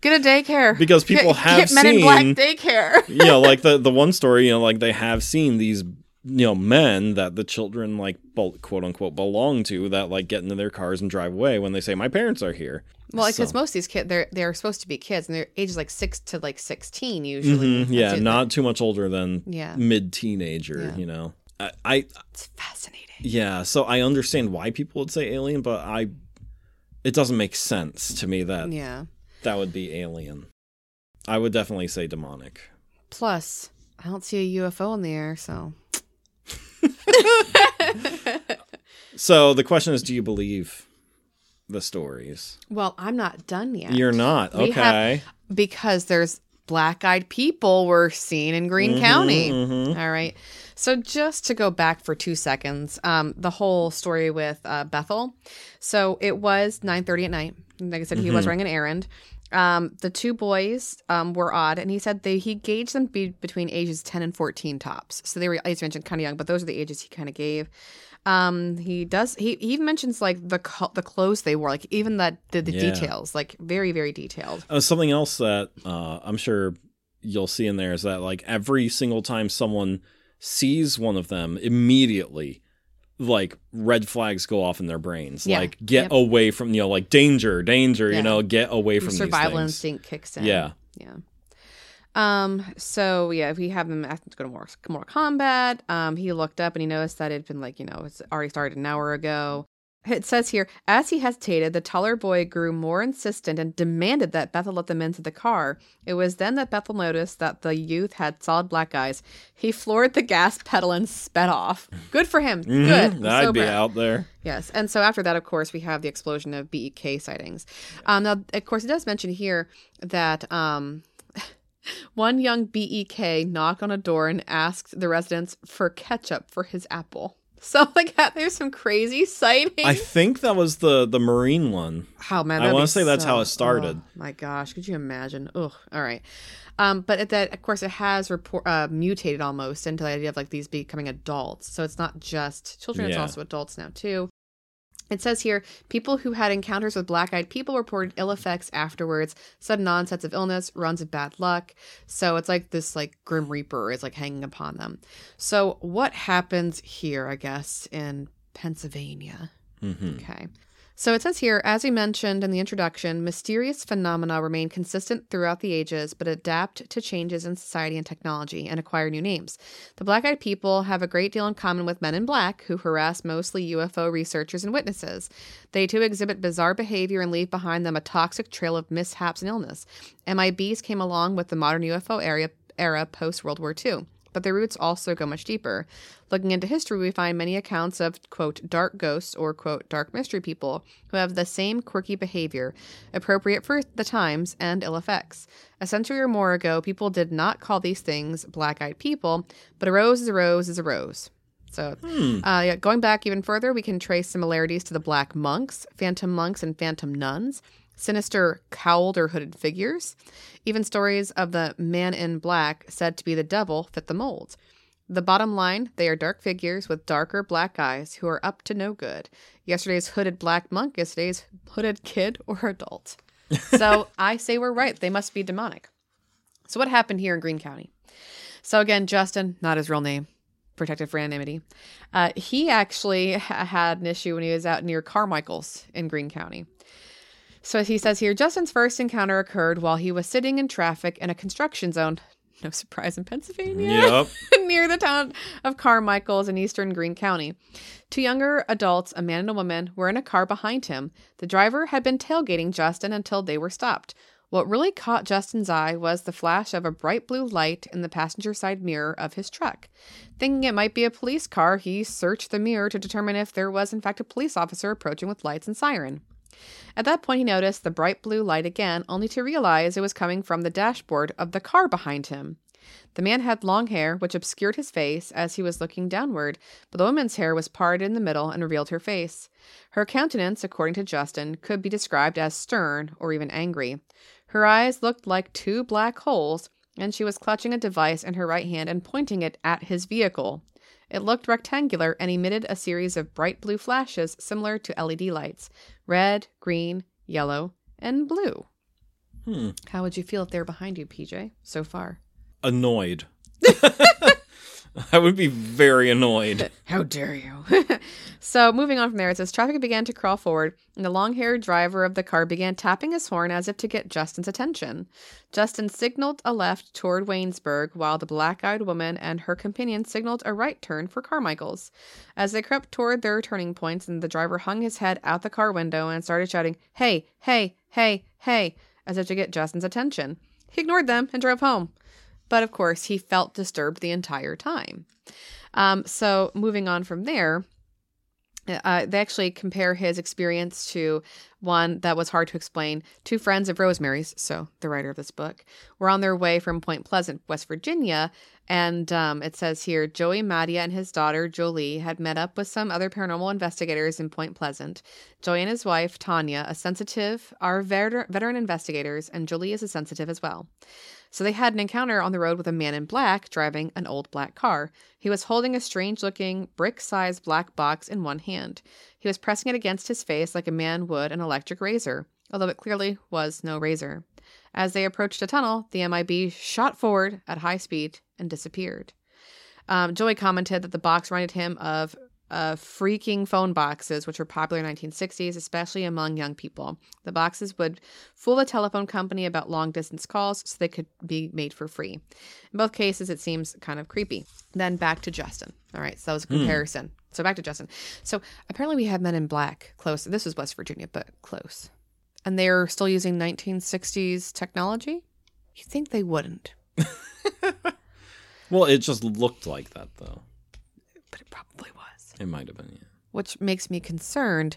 get a daycare. Because people have seen Men in Black daycare. You know, like the one story, you know, like they have seen these, you know, men that the children like quote unquote belong to that like get into their cars and drive away when they say my parents are here. Well, like because most of these kids, they're supposed to be kids, and their age is like 6 to 16 usually. Mm-hmm. Yeah, not too much older than mid teenager. Yeah. You know, I it's fascinating. Yeah, so I understand why people would say alien, but it doesn't make sense to me that that would be alien. I would definitely say demonic. Plus, I don't see a UFO in the air, so. So the question is, do you believe the stories? Well, I'm not done yet. You're not? Okay. Because there's black-eyed people were seen in Greene County. Mm-hmm. All right. So just to go back for 2 seconds, the whole story with Bethel. So it was 9:30 at night. Like I said, he was running an errand. The two boys were odd, and he said he gauged them to be between ages 10 and 14 tops. So they were, as you mentioned, kind of young, but those are the ages he kind of gave. He even mentions like the clothes they wore, like even that the details, like very, very detailed. Something else that I'm sure you'll see in there is that like every single time someone sees one of them, immediately like red flags go off in their brains. Yeah. Like get away from, you know, like danger, you know, get away from these things. Survival instinct kicks in. Yeah. Yeah. So yeah, we have him asking to go to Mortal Kombat. He looked up and he noticed that it had been like, you know, it's already started an hour ago. It says here, as he hesitated, the taller boy grew more insistent and demanded that Bethel let them into the car. It was then that Bethel noticed that the youth had solid black eyes. He floored the gas pedal and sped off. Good for him. Good. I'd be out there. Yes. And so after that, of course, we have the explosion of BEK sightings. Now, of course, it does mention here that, one young BEK knocked on a door and asked the residents for ketchup for his apple. So like there's some crazy sightings. I think that was the Marine one. Oh man, I want to say that's how it started. Oh, my gosh, could you imagine? Ugh. All right, but that of course it has mutated almost into the idea of like these becoming adults. So it's not just children; it's also adults now too. It says here, people who had encounters with black-eyed people reported ill effects afterwards, sudden onsets of illness, runs of bad luck. So it's like this like Grim Reaper is like hanging upon them. So what happens here, I guess, in Pennsylvania? Mm-hmm. Okay. So it says here, as we mentioned in the introduction, mysterious phenomena remain consistent throughout the ages, but adapt to changes in society and technology and acquire new names. The black-eyed people have a great deal in common with men in black, who harass mostly UFO researchers and witnesses. They, too, exhibit bizarre behavior and leave behind them a toxic trail of mishaps and illness. MIBs came along with the modern UFO era post-World War II. But their roots also go much deeper. Looking into history, we find many accounts of, quote, dark ghosts or, quote, dark mystery people who have the same quirky behavior, appropriate for the times and ill effects. A century or more ago, people did not call these things black-eyed people, but arose as arose as arose. So going back even further, we can trace similarities to the black monks, phantom monks, and phantom nuns. Sinister cowled or hooded figures. Even stories of the man in black said to be the devil fit the mold. The bottom line, they are dark figures with darker black eyes who are up to no good. Yesterday's hooded black monk is today's hooded kid or adult. So I say we're right. They must be demonic. So what happened here in Greene County? So again, Justin, not his real name. Protected for anonymity. He actually had an issue when he was out near Carmichael's in Greene County. So he says here, Justin's first encounter occurred while he was sitting in traffic in a construction zone. No surprise in Pennsylvania. Yep. Near the town of Carmichael's in eastern Greene County. Two younger adults, a man and a woman, were in a car behind him. The driver had been tailgating Justin until they were stopped. What really caught Justin's eye was the flash of a bright blue light in the passenger side mirror of his truck. Thinking it might be a police car, he searched the mirror to determine if there was in fact a police officer approaching with lights and siren. At that point, he noticed the bright blue light again, only to realize it was coming from the dashboard of the car behind him. The man had long hair, which obscured his face as he was looking downward, but the woman's hair was parted in the middle and revealed her face. Her countenance, according to Justin, could be described as stern or even angry. Her eyes looked like two black holes, and she was clutching a device in her right hand and pointing it at his vehicle. It looked rectangular and emitted a series of bright blue flashes similar to LED lights. Red, green, yellow, and blue. How would you feel if they're behind you, PJ, so far? Annoyed. I would be very annoyed. How dare you? So moving on from there, it says traffic began to crawl forward, and the long-haired driver of the car began tapping his horn as if to get Justin's attention. Justin signaled a left toward Waynesburg, while the black-eyed woman and her companion signaled a right turn for Carmichael's. As they crept toward their turning points, and the driver hung his head out the car window and started shouting, "Hey, hey, hey, hey," as if to get Justin's attention. He ignored them and drove home. But, of course, he felt disturbed the entire time. So moving on from there, they actually compare his experience to one that was hard to explain. Two friends of Rosemary's, so the writer of this book, were on their way from Point Pleasant, West Virginia. And it says here, Joey Madia and his daughter, Jolie, had met up with some other paranormal investigators in Point Pleasant. Joey and his wife, Tanya, a sensitive, are veteran investigators, and Jolie is a sensitive as well. So they had an encounter on the road with a man in black driving an old black car. He was holding a strange-looking, brick-sized black box in one hand. He was pressing it against his face like a man would an electric razor, although it clearly was no razor. As they approached a tunnel, the MIB shot forward at high speed and disappeared. Joey commented that the box reminded him of freaking phone boxes, which were popular in the 1960s, especially among young people. The boxes would fool the telephone company about long-distance calls so they could be made for free. In both cases, it seems kind of creepy. Then back to Justin. All right, so that was a comparison. So back to Justin. So apparently we have men in black close. This was West Virginia, but close. And they're still using 1960s technology? You'd think they wouldn't. Well, it just looked like that, though. But it probably was. It might have been, yeah. Which makes me concerned.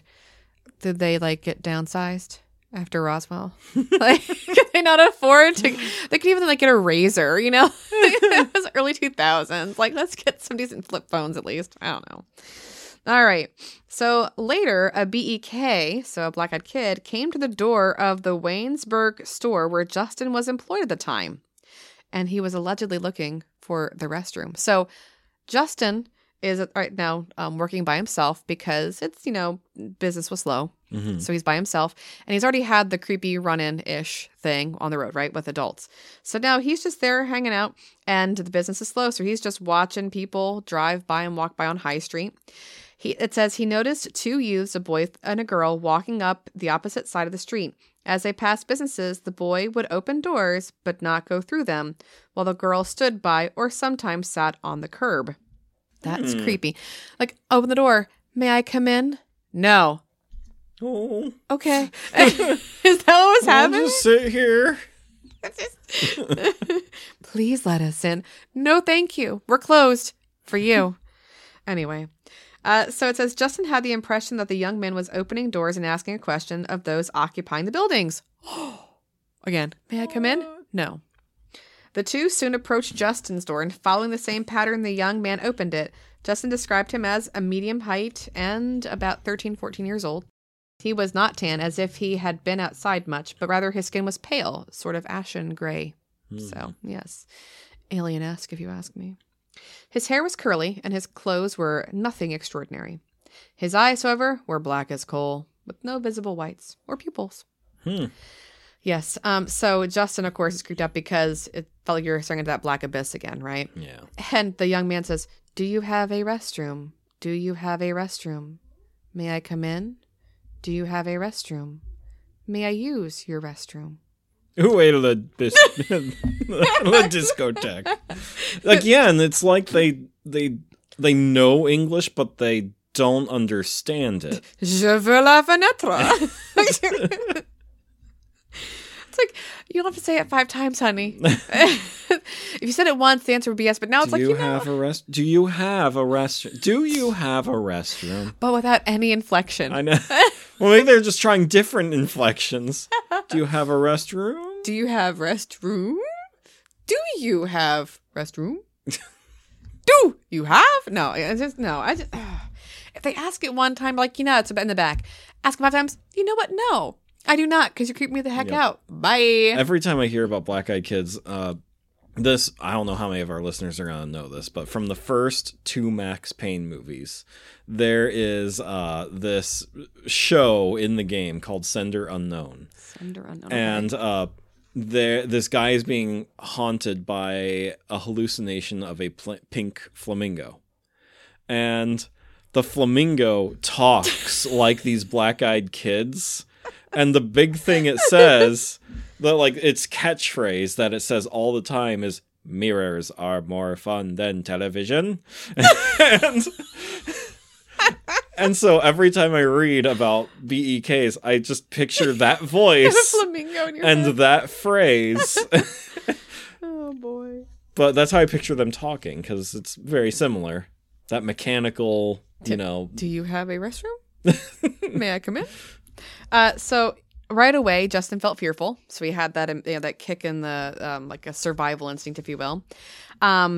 Did they, like, get downsized after Roswell? Like, could they not afford to? They could even, like, get a razor, you know? It was early 2000s. Like, let's get some decent flip phones at least. I don't know. All right. So later, a BEK, so a black-eyed kid, came to the door of the Waynesburg store where Justin was employed at the time. And he was allegedly looking for the restroom. So Justin is right now working by himself because it's, you know, business was slow. Mm-hmm. So he's by himself. And he's already had the creepy run-in-ish thing on the road, right, with adults. So now he's just there hanging out, and the business is slow. So he's just watching people drive by and walk by on High Street. It says he noticed two youths, a boy and a girl, walking up the opposite side of the street. As they passed businesses, the boy would open doors but not go through them, while the girl stood by or sometimes sat on the curb. That's creepy. Like, open the door. May I come in? No. Oh. Okay. Is that what was happening? I'll just sit here. Please let us in. No, thank you. We're closed for you. Anyway. So it says, Justin had the impression that the young man was opening doors and asking a question of those occupying the buildings. Again, may I come in? No. The two soon approached Justin's door, and following the same pattern, the young man opened it. Justin described him as a medium height and about 13, 14 years old. He was not tan, as if he had been outside much, but rather his skin was pale, sort of ashen gray. So, yes, alien-esque, if you ask me. His hair was curly, and his clothes were nothing extraordinary. His eyes, however, were black as coal, with no visible whites or pupils. Yes. So Justin, of course, is creeped out because it felt like you're staring into that black abyss again, right? Yeah. And the young man says, "Do you have a restroom? Do you have a restroom? May I come in? Do you have a restroom? May I use your restroom?" Who ate a discotheque? Like, yeah, and it's like they know English, but they don't understand it. Je veux la fenêtre. It's like, you'll have to say it 5 times, honey. If you said it once, the answer would be yes. But now it's like, you know. Do you have a restroom? Do you have a restroom? But without any inflection. I know. Well, maybe they're just trying different inflections. Do you have a restroom? Do you have restroom? Do you have restroom? Do you have? No, it's just, no. If they ask it one time, like, you know, it's in the back. Ask it 5 times. You know what? No. I do not, because you creep me the heck out. Bye. Every time I hear about black-eyed kids, this, I don't know how many of our listeners are going to know this, but from the first two Max Payne movies, there is this show in the game called Sender Unknown. Sender Unknown. And this guy is being haunted by a hallucination of a pink flamingo. And the flamingo talks like these black-eyed kids. And the big thing it says... like its catchphrase that it says all the time is "Mirrors are more fun than television," and so every time I read about BEKs, I just picture that voice and that phrase. Oh boy! But that's how I picture them talking because it's very similar. That mechanical, you know. Do you have a restroom? May I come in? So. Right away, Justin felt fearful, so he had that that kick in the like a survival instinct, if you will. Now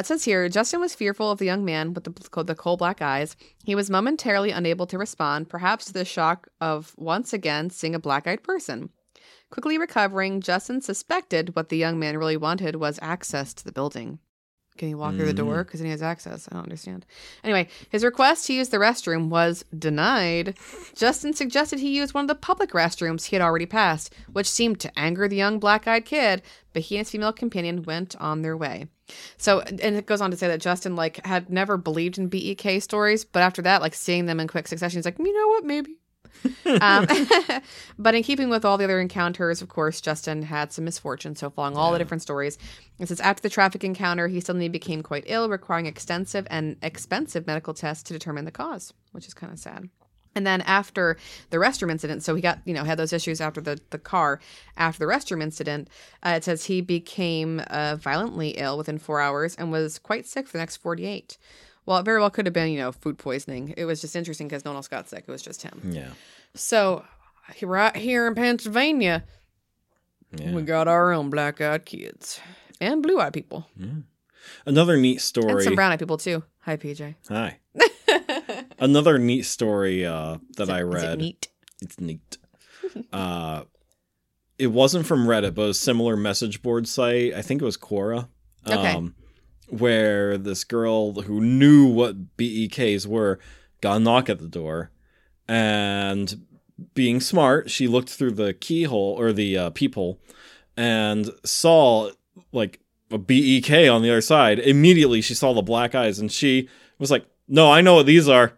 it says here, Justin was fearful of the young man with the coal black eyes. He was momentarily unable to respond, perhaps to the shock of once again seeing a black-eyed person. Quickly recovering, Justin suspected what the young man really wanted was access to the building. Can he walk through the door? Because he has access. I don't understand. Anyway, his request to use the restroom was denied. Justin suggested he use one of the public restrooms he had already passed, which seemed to anger the young black-eyed kid, but he and his female companion went on their way. So, and it goes on to say that Justin, like, had never believed in BEK stories, but after that, like, seeing them in quick succession, he's like, you know what, maybe. But in keeping with all the other encounters, of course, Justin had some misfortune. So following all the different stories, it says after the traffic encounter, he suddenly became quite ill, requiring extensive and expensive medical tests to determine the cause, which is kind of sad. And then after the restroom incident, so he got, you know, had those issues after the car, after the restroom incident, it says he became violently ill within 4 hours and was quite sick for the next 48. Well, it very well could have been, you know, food poisoning. It was just interesting because no one else got sick. It was just him. Yeah. So, right here in Pennsylvania, we got our own black-eyed kids and blue-eyed people. Yeah. Another neat story. And some brown-eyed people, too. Hi, PJ. Hi. Another neat story that I read. Is it neat? It's neat. It wasn't from Reddit, but it was a similar message board site. I think it was Quora. Okay. Where this girl who knew what BEKs were got a knock at the door, and being smart, she looked through the keyhole or the peephole and saw like a BEK on the other side. Immediately, she saw the black eyes, and she was like, "No, I know what these are."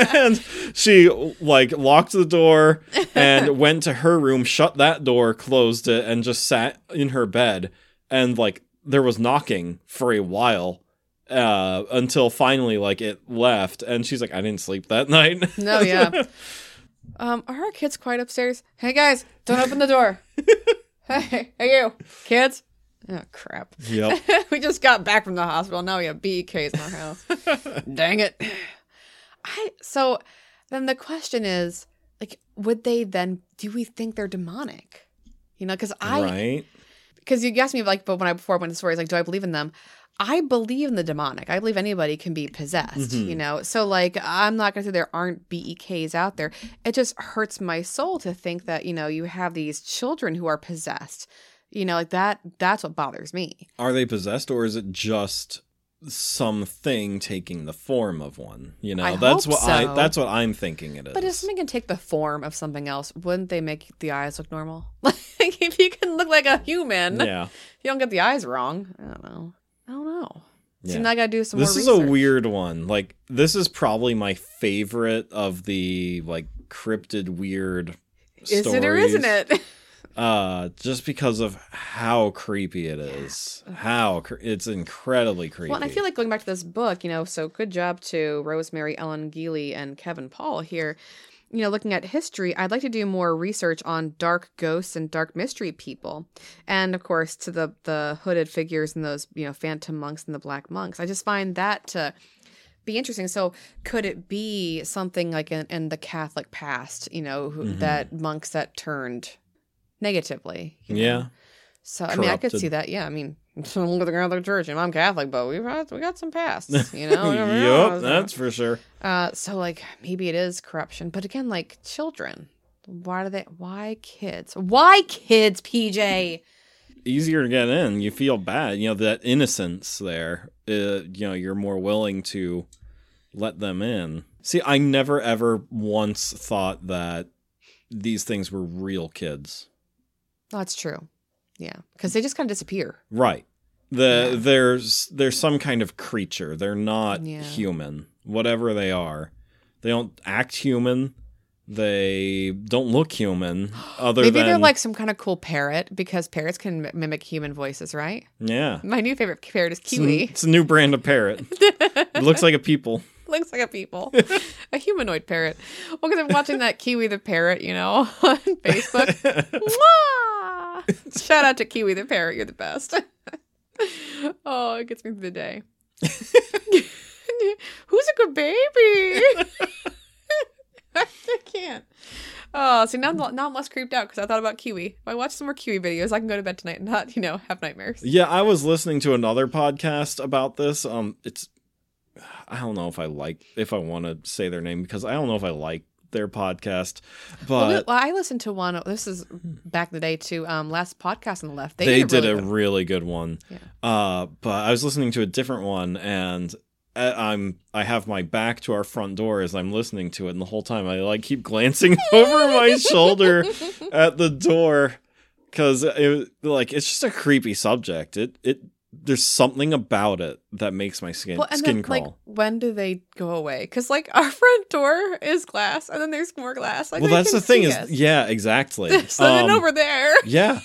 And she like locked the door and went to her room, shut that door, closed it, and just sat in her bed and like. There was knocking for a while until finally, like, it left. And she's like, I didn't sleep that night. No, yeah. Are our kids quiet upstairs? Hey, guys, don't open the door. Hey, are you kids? Oh, crap. Yep. We just got back from the hospital. Now we have BEKs in our house. Dang it. So then the question is, like, would they then – do we think they're demonic? You know, because I – right. Because you asked me, like, but before I went to stories, like, do I believe in them? I believe in the demonic. I believe anybody can be possessed, you know? So, like, I'm not going to say there aren't BEKs out there. It just hurts my soul to think that, you know, you have these children who are possessed. You know, like, that's what bothers me. Are they possessed, or is it just something taking the form of one? You know, that's what I'm thinking it is. But if something can take the form of something else, wouldn't they make the eyes look normal? Like, if you can look like a human, you don't get the eyes wrong. I don't know. Yeah. So now I gotta do some more research. This is a weird one. Like, this is probably my favorite of the, like, cryptid weird stories. Is it or isn't it? Just because of how creepy it is. It's incredibly creepy. Well, and I feel like going back to this book, you know, so good job to Rosemary Ellen Guiley and Kevin Paul here. You know, looking at history, I'd like to do more research on dark ghosts and dark mystery people. And, of course, to the hooded figures and those, you know, phantom monks and the black monks. I just find that to be interesting. So could it be something like in the Catholic past, you know, that monks that turned... negatively. You know? Yeah. So, I mean, I could see that. Yeah. I mean, look at the Catholic Church. And I'm Catholic, but we got some pasts, you know? Yep, that's for sure. So, like, maybe it is corruption. But again, like, children. Why kids? Why kids, PJ? easier to get in. You feel bad, you know, that innocence there. You know, you're more willing to let them in. See, I never ever once thought that these things were real kids. That's true. Yeah, because they just kind of disappear. Right. There's some kind of creature. They're not human, whatever they are. They don't act human. They don't look human. Maybe they're like some kind of cool parrot, because parrots can mimic human voices, right? Yeah. My new favorite parrot is Kiwi. It's a new brand of parrot. It looks like a people. Looks like a people. A humanoid parrot. Well, because I'm watching that Kiwi the parrot, you know, on Facebook. Shout out to Kiwi the parrot. You're the best. Oh, it gets me through the day. Who's a good baby? I can't. Oh, see, now I'm less creeped out because I thought about Kiwi. If I watch some more Kiwi videos, I can go to bed tonight and not, you know, have nightmares. Yeah, I was listening to another podcast about this. I don't know if I want to say their name, because I don't know if I like their podcast. But I listened to one. This is back in the day too. Last Podcast on the Left. They did a really good one. Yeah. But I was listening to a different one, and I have my back to our front door as I'm listening to it, and the whole time I like keep glancing over my shoulder at the door, because it's just a creepy subject. There's something about it that makes my skin crawl. Like, when do they go away? Because like our front door is glass, and then there's more glass. Like, well, that's the thing is, yeah, exactly. So then over there, yeah.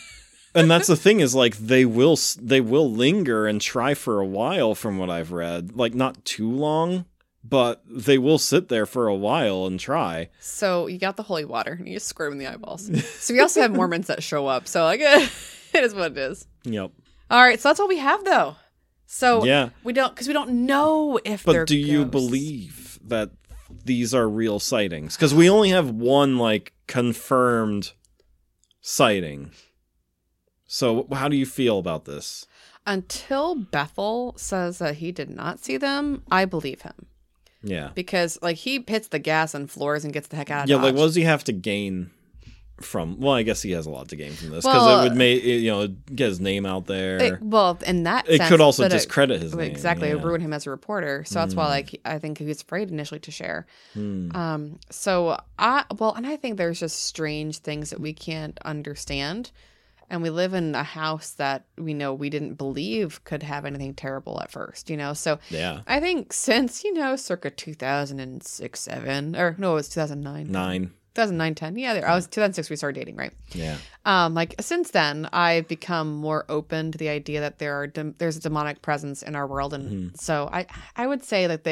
And that's the thing is, like, they will linger and try for a while, from what I've read. Like, not too long, but they will sit there for a while and try. So you got the holy water, and you just squirt them in the eyeballs. So we also have Mormons that show up. So like, it is what it is. Yep. All right. So that's all we have, though. So yeah, we don't know if they're ghosts. But do you believe that these are real sightings? Because we only have one, like, confirmed sighting. So how do you feel about this? Until Bethel says that he did not see them, I believe him. Yeah. Because, like, he hits the gas and floors and gets the heck out of Dodge. Yeah, like, what does he have to gain from? Well, I guess he has a lot to gain from this, because it would make, you know, get his name out there. It could also discredit his name. Exactly. Yeah. It would ruin him as a reporter. So that's why, like, I think he was afraid initially to share. And I think there's just strange things that we can't understand. And we live in a house that we know we didn't believe could have anything terrible at first, you know? So yeah. I think since, you know, circa 2009, 10. Yeah, I was 2006 we started dating, right? Yeah. Like, since then, I've become more open to the idea that there's a demonic presence in our world. And so I would say that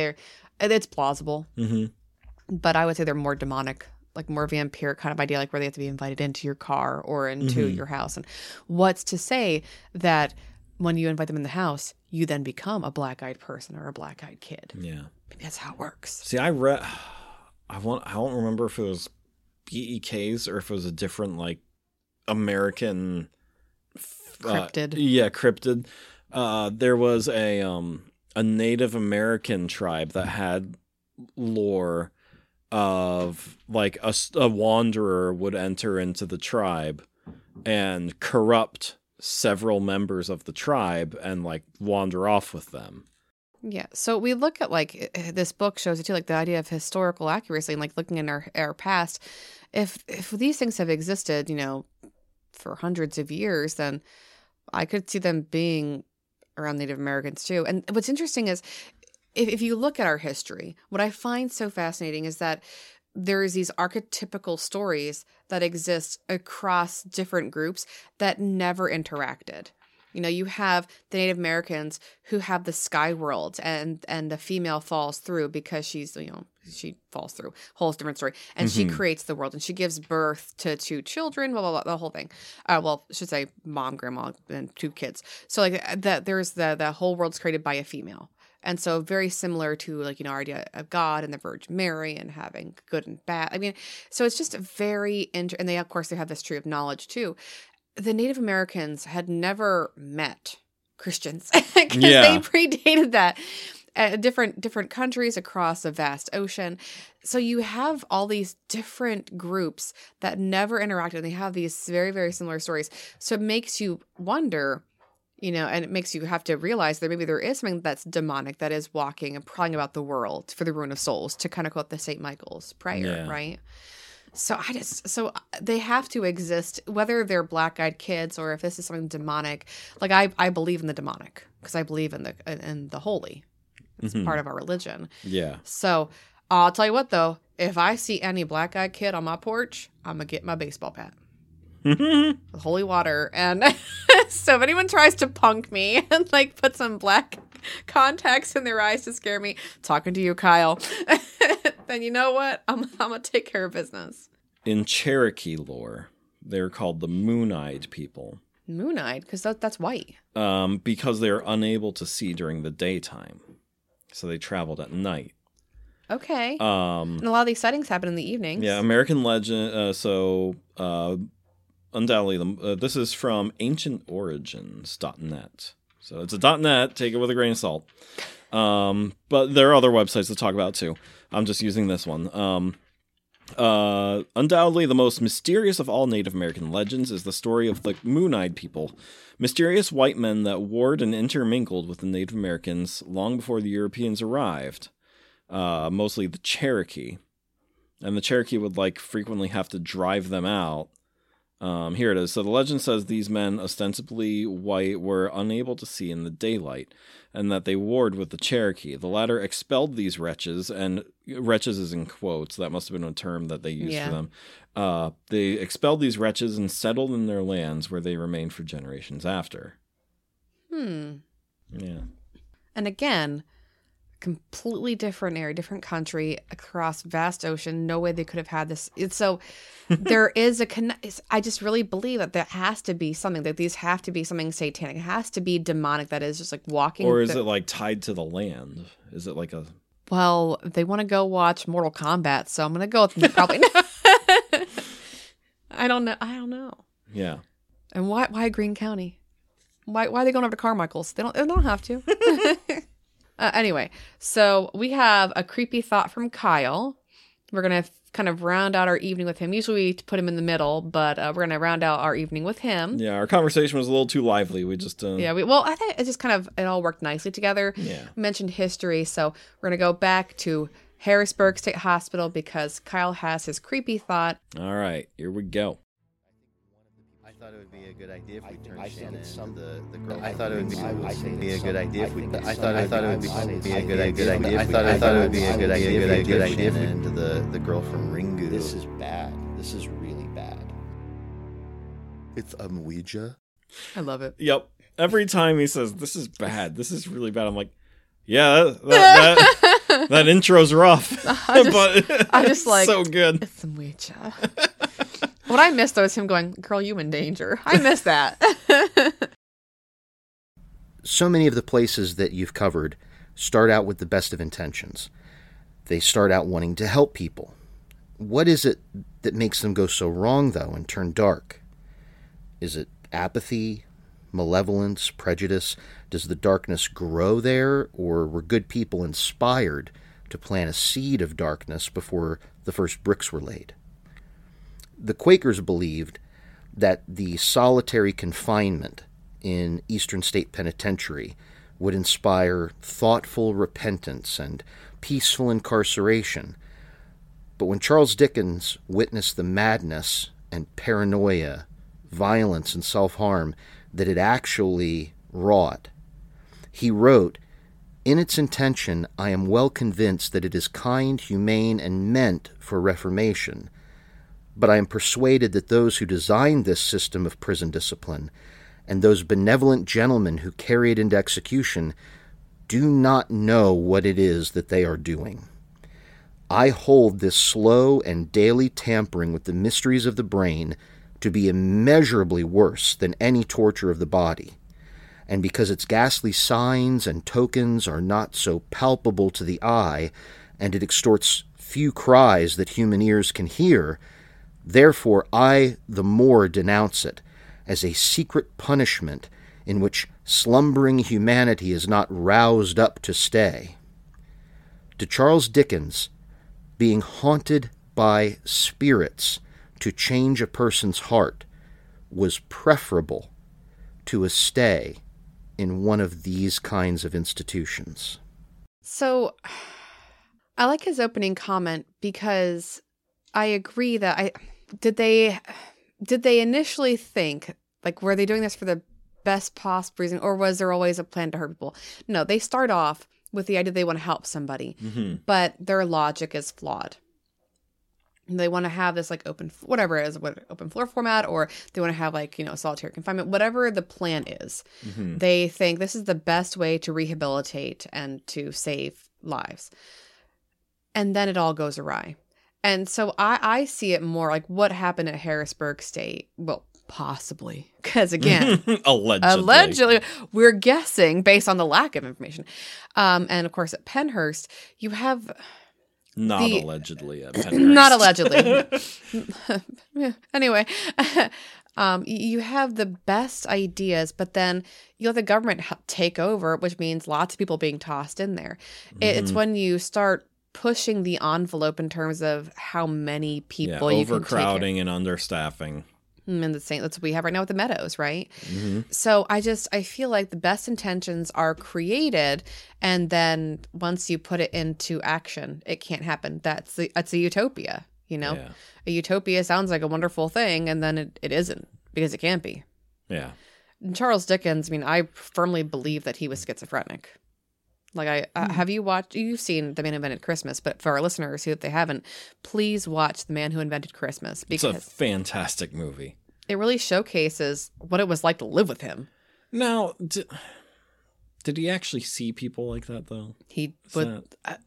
it's plausible. Mm-hmm. But I would say they're more demonic, like more vampiric kind of idea, like where they have to be invited into your car or into your house. And what's to say that when you invite them in the house, you then become a black-eyed person or a black-eyed kid. Yeah. Maybe that's how it works. See, I don't remember if it was BEKs or if it was a different, like, American cryptid. Yeah, cryptid. There was a Native American tribe that had lore of, like, a wanderer would enter into the tribe and corrupt several members of the tribe and, like, wander off with them. Yeah. So we look at, like, this book shows you too, like, the idea of historical accuracy and, like, looking in our past. If these things have existed, you know, for hundreds of years, then I could see them being around Native Americans too. And what's interesting is, if you look at our history, what I find so fascinating is that there is these archetypical stories that exist across different groups that never interacted. You know, you have the Native Americans who have the sky world, and the female falls through because she's, you know, she falls through. Whole different story. And she creates the world, and she gives birth to two children, blah, blah, blah, the whole thing. I should say mom, grandma, and two kids. So, like, there's the whole world's created by a female. And so very similar to, like, you know, our idea of God and the Virgin Mary and having good and bad. I mean, so it's just very and they, of course, they have this tree of knowledge too. The Native Americans had never met Christians because they predated that. different countries across a vast ocean. So you have all these different groups that never interact, and they have these very, very similar stories. So it makes you wonder, you know, and it makes you have to realize that maybe there is something that's demonic that is walking and prowling about the world for the ruin of souls, to kind of quote the St. Michael's prayer, yeah. Right? So so they have to exist, whether they're black-eyed kids or if this is something demonic. Like I believe in the demonic because I believe in the holy. It's mm-hmm. part of our religion. Yeah. So I'll tell you what, though, if I see any black-eyed kid on my porch, I'm gonna get my baseball bat, the holy water, and so if anyone tries to punk me and like put some black contacts in their eyes to scare me, talking to you, Kyle. And you know what? I'm going to take care of business. In Cherokee lore, they're called the Moon-eyed people. Moon-eyed? Because that's white. Because they're unable to see during the daytime. So they traveled at night. Okay. And a lot of these sightings happen in the evenings. Yeah, American legend. Undoubtedly, this is from ancientorigins.net. So it's a .net. Take it with a grain of salt. But there are other websites to talk about, too. I'm just using this one. Undoubtedly, the most mysterious of all Native American legends is the story of the Moon-eyed people, mysterious white men that warred and intermingled with the Native Americans long before the Europeans arrived, mostly the Cherokee. And the Cherokee would frequently have to drive them out. Here it is. So the legend says these men, ostensibly white, were unable to see in the daylight, and that they warred with the Cherokee. The latter expelled these wretches, and wretches is in quotes. That must have been a term that they used for them. They expelled these wretches and settled in their lands, where they remained for generations after. Yeah. And again, completely different area, different country, across vast ocean. No way they could have had this. So there is a I just really believe that there has to be something, that these have to be something satanic. It has to be demonic that is just walking. Or is it tied to the land? Is it like a... Well, they want to go watch Mortal Kombat, so I'm going to go with them. Probably not. I don't know. Yeah. And why Greene County? Why are they going over to Carmichael's? They don't have to. Anyway, so we have a creepy thought from Kyle. We're going to kind of round out our evening with him. Usually we put him in the middle, but we're going to round out our evening with him. Yeah, our conversation was a little too lively. We just... I think it just it all worked nicely together. Yeah. We mentioned history, so we're going to go back to Harrisburg State Hospital because Kyle has his creepy thought. All right, here we go. I thought it would be a good idea if we turned Shanna into the girl. I thought it would be a good idea if we. I thought it would be a good idea. I thought it would be a good idea if we into the girl from Ringu. This is bad. This is really bad. It's a Ouija. I love it. Yep. Every time he says this is bad, this is really bad, I'm like, yeah, that intro's rough, but it's so good. It's a Ouija. What I missed, though, is him going, girl, you in danger. I miss that. So many of the places that you've covered start out with the best of intentions. They start out wanting to help people. What is it that makes them go so wrong, though, and turn dark? Is it apathy, malevolence, prejudice? Does the darkness grow there, or were good people inspired to plant a seed of darkness before the first bricks were laid? The Quakers believed that the solitary confinement in Eastern State Penitentiary would inspire thoughtful repentance and peaceful incarceration. But when Charles Dickens witnessed the madness and paranoia, violence and self-harm that it actually wrought, he wrote, "In its intention, I am well convinced that it is kind, humane, and meant for reformation. But I am persuaded that those who designed this system of prison discipline and those benevolent gentlemen who carry it into execution do not know what it is that they are doing. I hold this slow and daily tampering with the mysteries of the brain to be immeasurably worse than any torture of the body, and because its ghastly signs and tokens are not so palpable to the eye, and it extorts few cries that human ears can hear, therefore, I the more denounce it as a secret punishment in which slumbering humanity is not roused up to stay. to Charles Dickens being haunted by spirits to change a person's heart was preferable to a stay in one of these kinds of institutions. So I like his opening comment because I agree that did they initially think, like, were they doing this for the best possible reason, or was there always a plan to hurt people? No, they start off with the idea they want to help somebody, mm-hmm. but their logic is flawed. They want to have this like open, whatever it is, open floor format, or they want to have like, you know, solitary confinement, whatever the plan is. Mm-hmm. They think this is the best way to rehabilitate and to save lives. And then it all goes awry. And so I see it more like what happened at Harrisburg State. Well, possibly, because again, allegedly, we're guessing based on the lack of information. And of course, at Pennhurst, you have... Not allegedly. Anyway, you have the best ideas, but then you let the government take over, which means lots of people being tossed in there. It's when you start pushing the envelope in terms of how many people you can take. Overcrowding and understaffing. And that's what we have right now with the Meadows, right? Mm-hmm. So I feel like the best intentions are created, and then once you put it into action, it can't happen. That's a utopia, you know? Yeah. A utopia sounds like a wonderful thing, and then it isn't, because it can't be. Yeah. And Charles Dickens, I mean, I firmly believe that he was schizophrenic. Like, you've seen The Man Who Invented Christmas, but for our listeners who, if they haven't, please watch The Man Who Invented Christmas. Because it's a fantastic movie. It really showcases what it was like to live with him. Now, did he actually see people like that, though?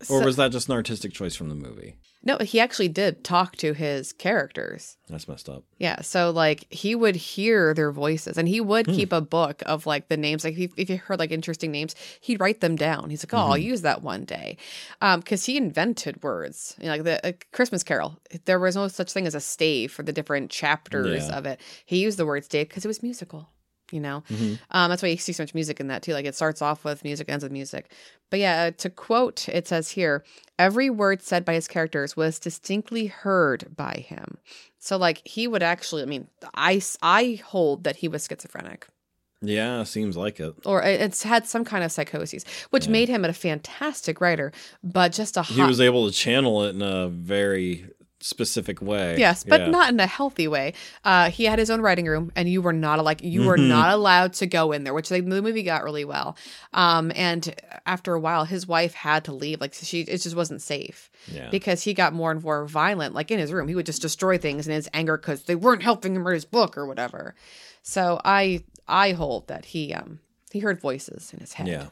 Or was that just an artistic choice from the movie? No, he actually did talk to his characters. That's messed up. Yeah, so, like, he would hear their voices, and he would keep a book of, like, the names. Like, if you heard, like, interesting names, he'd write them down. He's like, I'll use that one day. Because he invented words. You know, like, the Christmas Carol, there was no such thing as a stave for the different chapters of it. He used the word stave because it was musical. You know, that's why you see so much music in that too. Like it starts off with music, ends with music. But yeah, to quote, it says here, every word said by his characters was distinctly heard by him. So like he would actually, I hold that he was schizophrenic. Yeah, seems like it. Or it's had some kind of psychosis, which made him a fantastic writer, but just he was able to channel it in a very specific way. Yes, but not in a healthy way. He had his own writing room, and you were not allowed to go in there, which the movie got really well. And after a while, his wife had to leave. Like it just wasn't safe because he got more and more violent. Like in his room, he would just destroy things in his anger because they weren't helping him read his book or whatever. So I hold that he heard voices in his head. Yeah.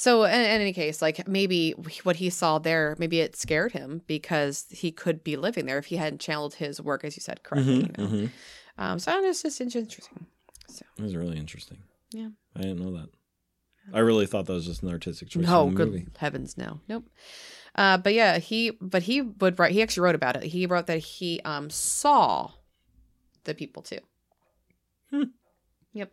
So in any case, like maybe what he saw there, maybe it scared him because he could be living there if he hadn't channeled his work, as you said, correctly. So I don't know, it's just interesting. So. It was really interesting. Yeah. I didn't know that. I really thought that was just an artistic choice. No, good movie. Heavens, no. Nope. But yeah, he would write, he actually wrote about it. He wrote that he saw the people too. Yep.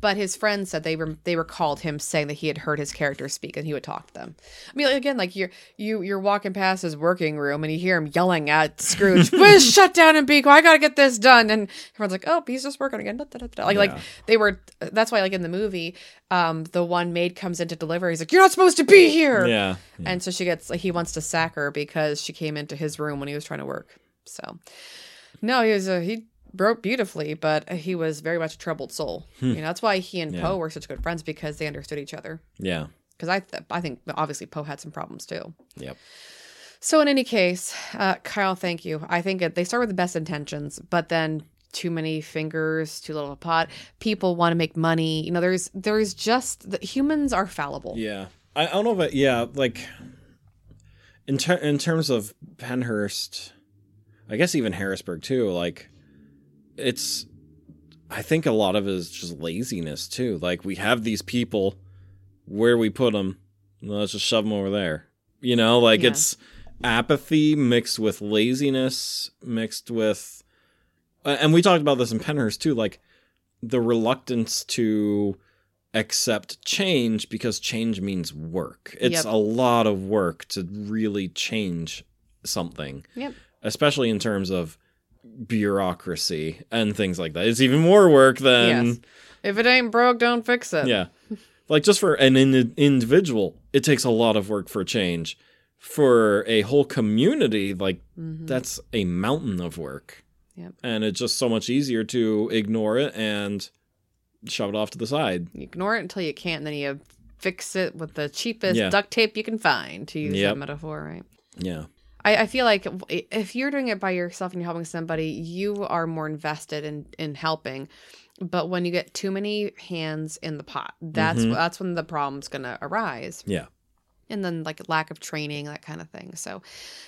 But his friends said they recalled him saying that he had heard his characters speak and he would talk to them. I mean, again, like you're walking past his working room and you hear him yelling at Scrooge, please shut down and be quiet. I got to get this done. And everyone's like, oh, he's just working again. That's why like in the movie, the one maid comes in to deliver. He's like, you're not supposed to be here. Yeah. And so she gets, like, he wants to sack her because she came into his room when he was trying to work. So no, he wrote beautifully, but he was very much a troubled soul. You know, that's why he and Poe were such good friends, because they understood each other. Yeah. Because I think obviously Poe had some problems too. Yep. So in any case, Kyle, thank you. I think they start with the best intentions, but then too many fingers, too little of a pot. People want to make money. You know, there's just the humans are fallible. Yeah. I don't know, but yeah, like in terms of Pennhurst, I guess even Harrisburg too, like it's, I think a lot of it is just laziness too. Like we have these people, where we put them, let's just shove them over there. You know, like it's apathy mixed with laziness, mixed with, and we talked about this in Pennhurst too, like the reluctance to accept change because change means work. It's a lot of work to really change something, especially in terms of bureaucracy and things like that. It's even more work than... Yes. If it ain't broke, don't fix it. Yeah. Like, just for an individual, it takes a lot of work for change. For a whole community, like, that's a mountain of work. Yep. And it's just so much easier to ignore it and shove it off to the side. You ignore it until you can't, and then you fix it with the cheapest duct tape you can find, to use that metaphor, right? Yeah. I feel like if you're doing it by yourself and you're helping somebody, you are more invested in helping. But when you get too many hands in the pot, that's when the problem's going to arise. Yeah. And then, like, lack of training, that kind of thing. So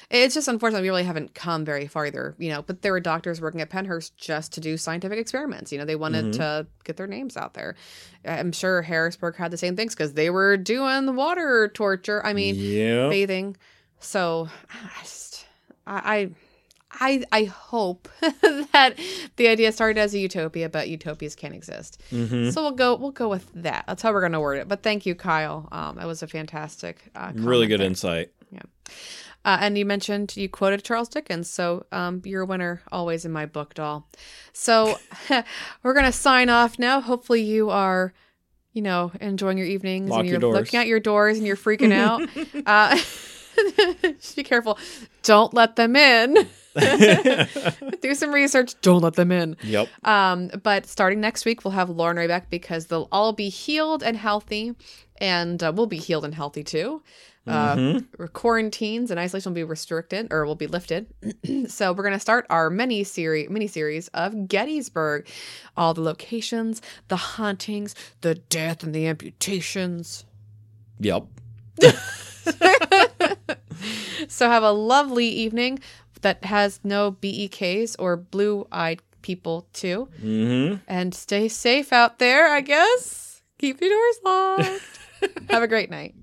it's just unfortunate we really haven't come very far either, you know. But there were doctors working at Pennhurst just to do scientific experiments. You know, they wanted to get their names out there. I'm sure Harrisburg had the same things because they were doing the water torture. I mean, bathing. So I hope that the idea started as a utopia, but utopias can't exist. So we'll go with that. That's how we're going to word it. But thank you, Kyle. That was a fantastic, really good insight. Yeah. And you quoted Charles Dickens. So you're a winner always in my book, doll. So we're going to sign off now. Hopefully you are, you know, enjoying your evenings and you're looking out your doors and you're freaking out. Just be careful. Don't let them in. Do some research. Don't let them in. Yep. But starting next week, we'll have Laura and Ray back because they'll all be healed and healthy, and we'll be healed and healthy too. Quarantines and isolation will be restricted or will be lifted. So we're going to start our mini series of Gettysburg, all the locations, the hauntings, the death, and the amputations. Yep. So have a lovely evening that has no BEKs or blue-eyed people, too. And stay safe out there, I guess. Keep your doors locked. Have a great night.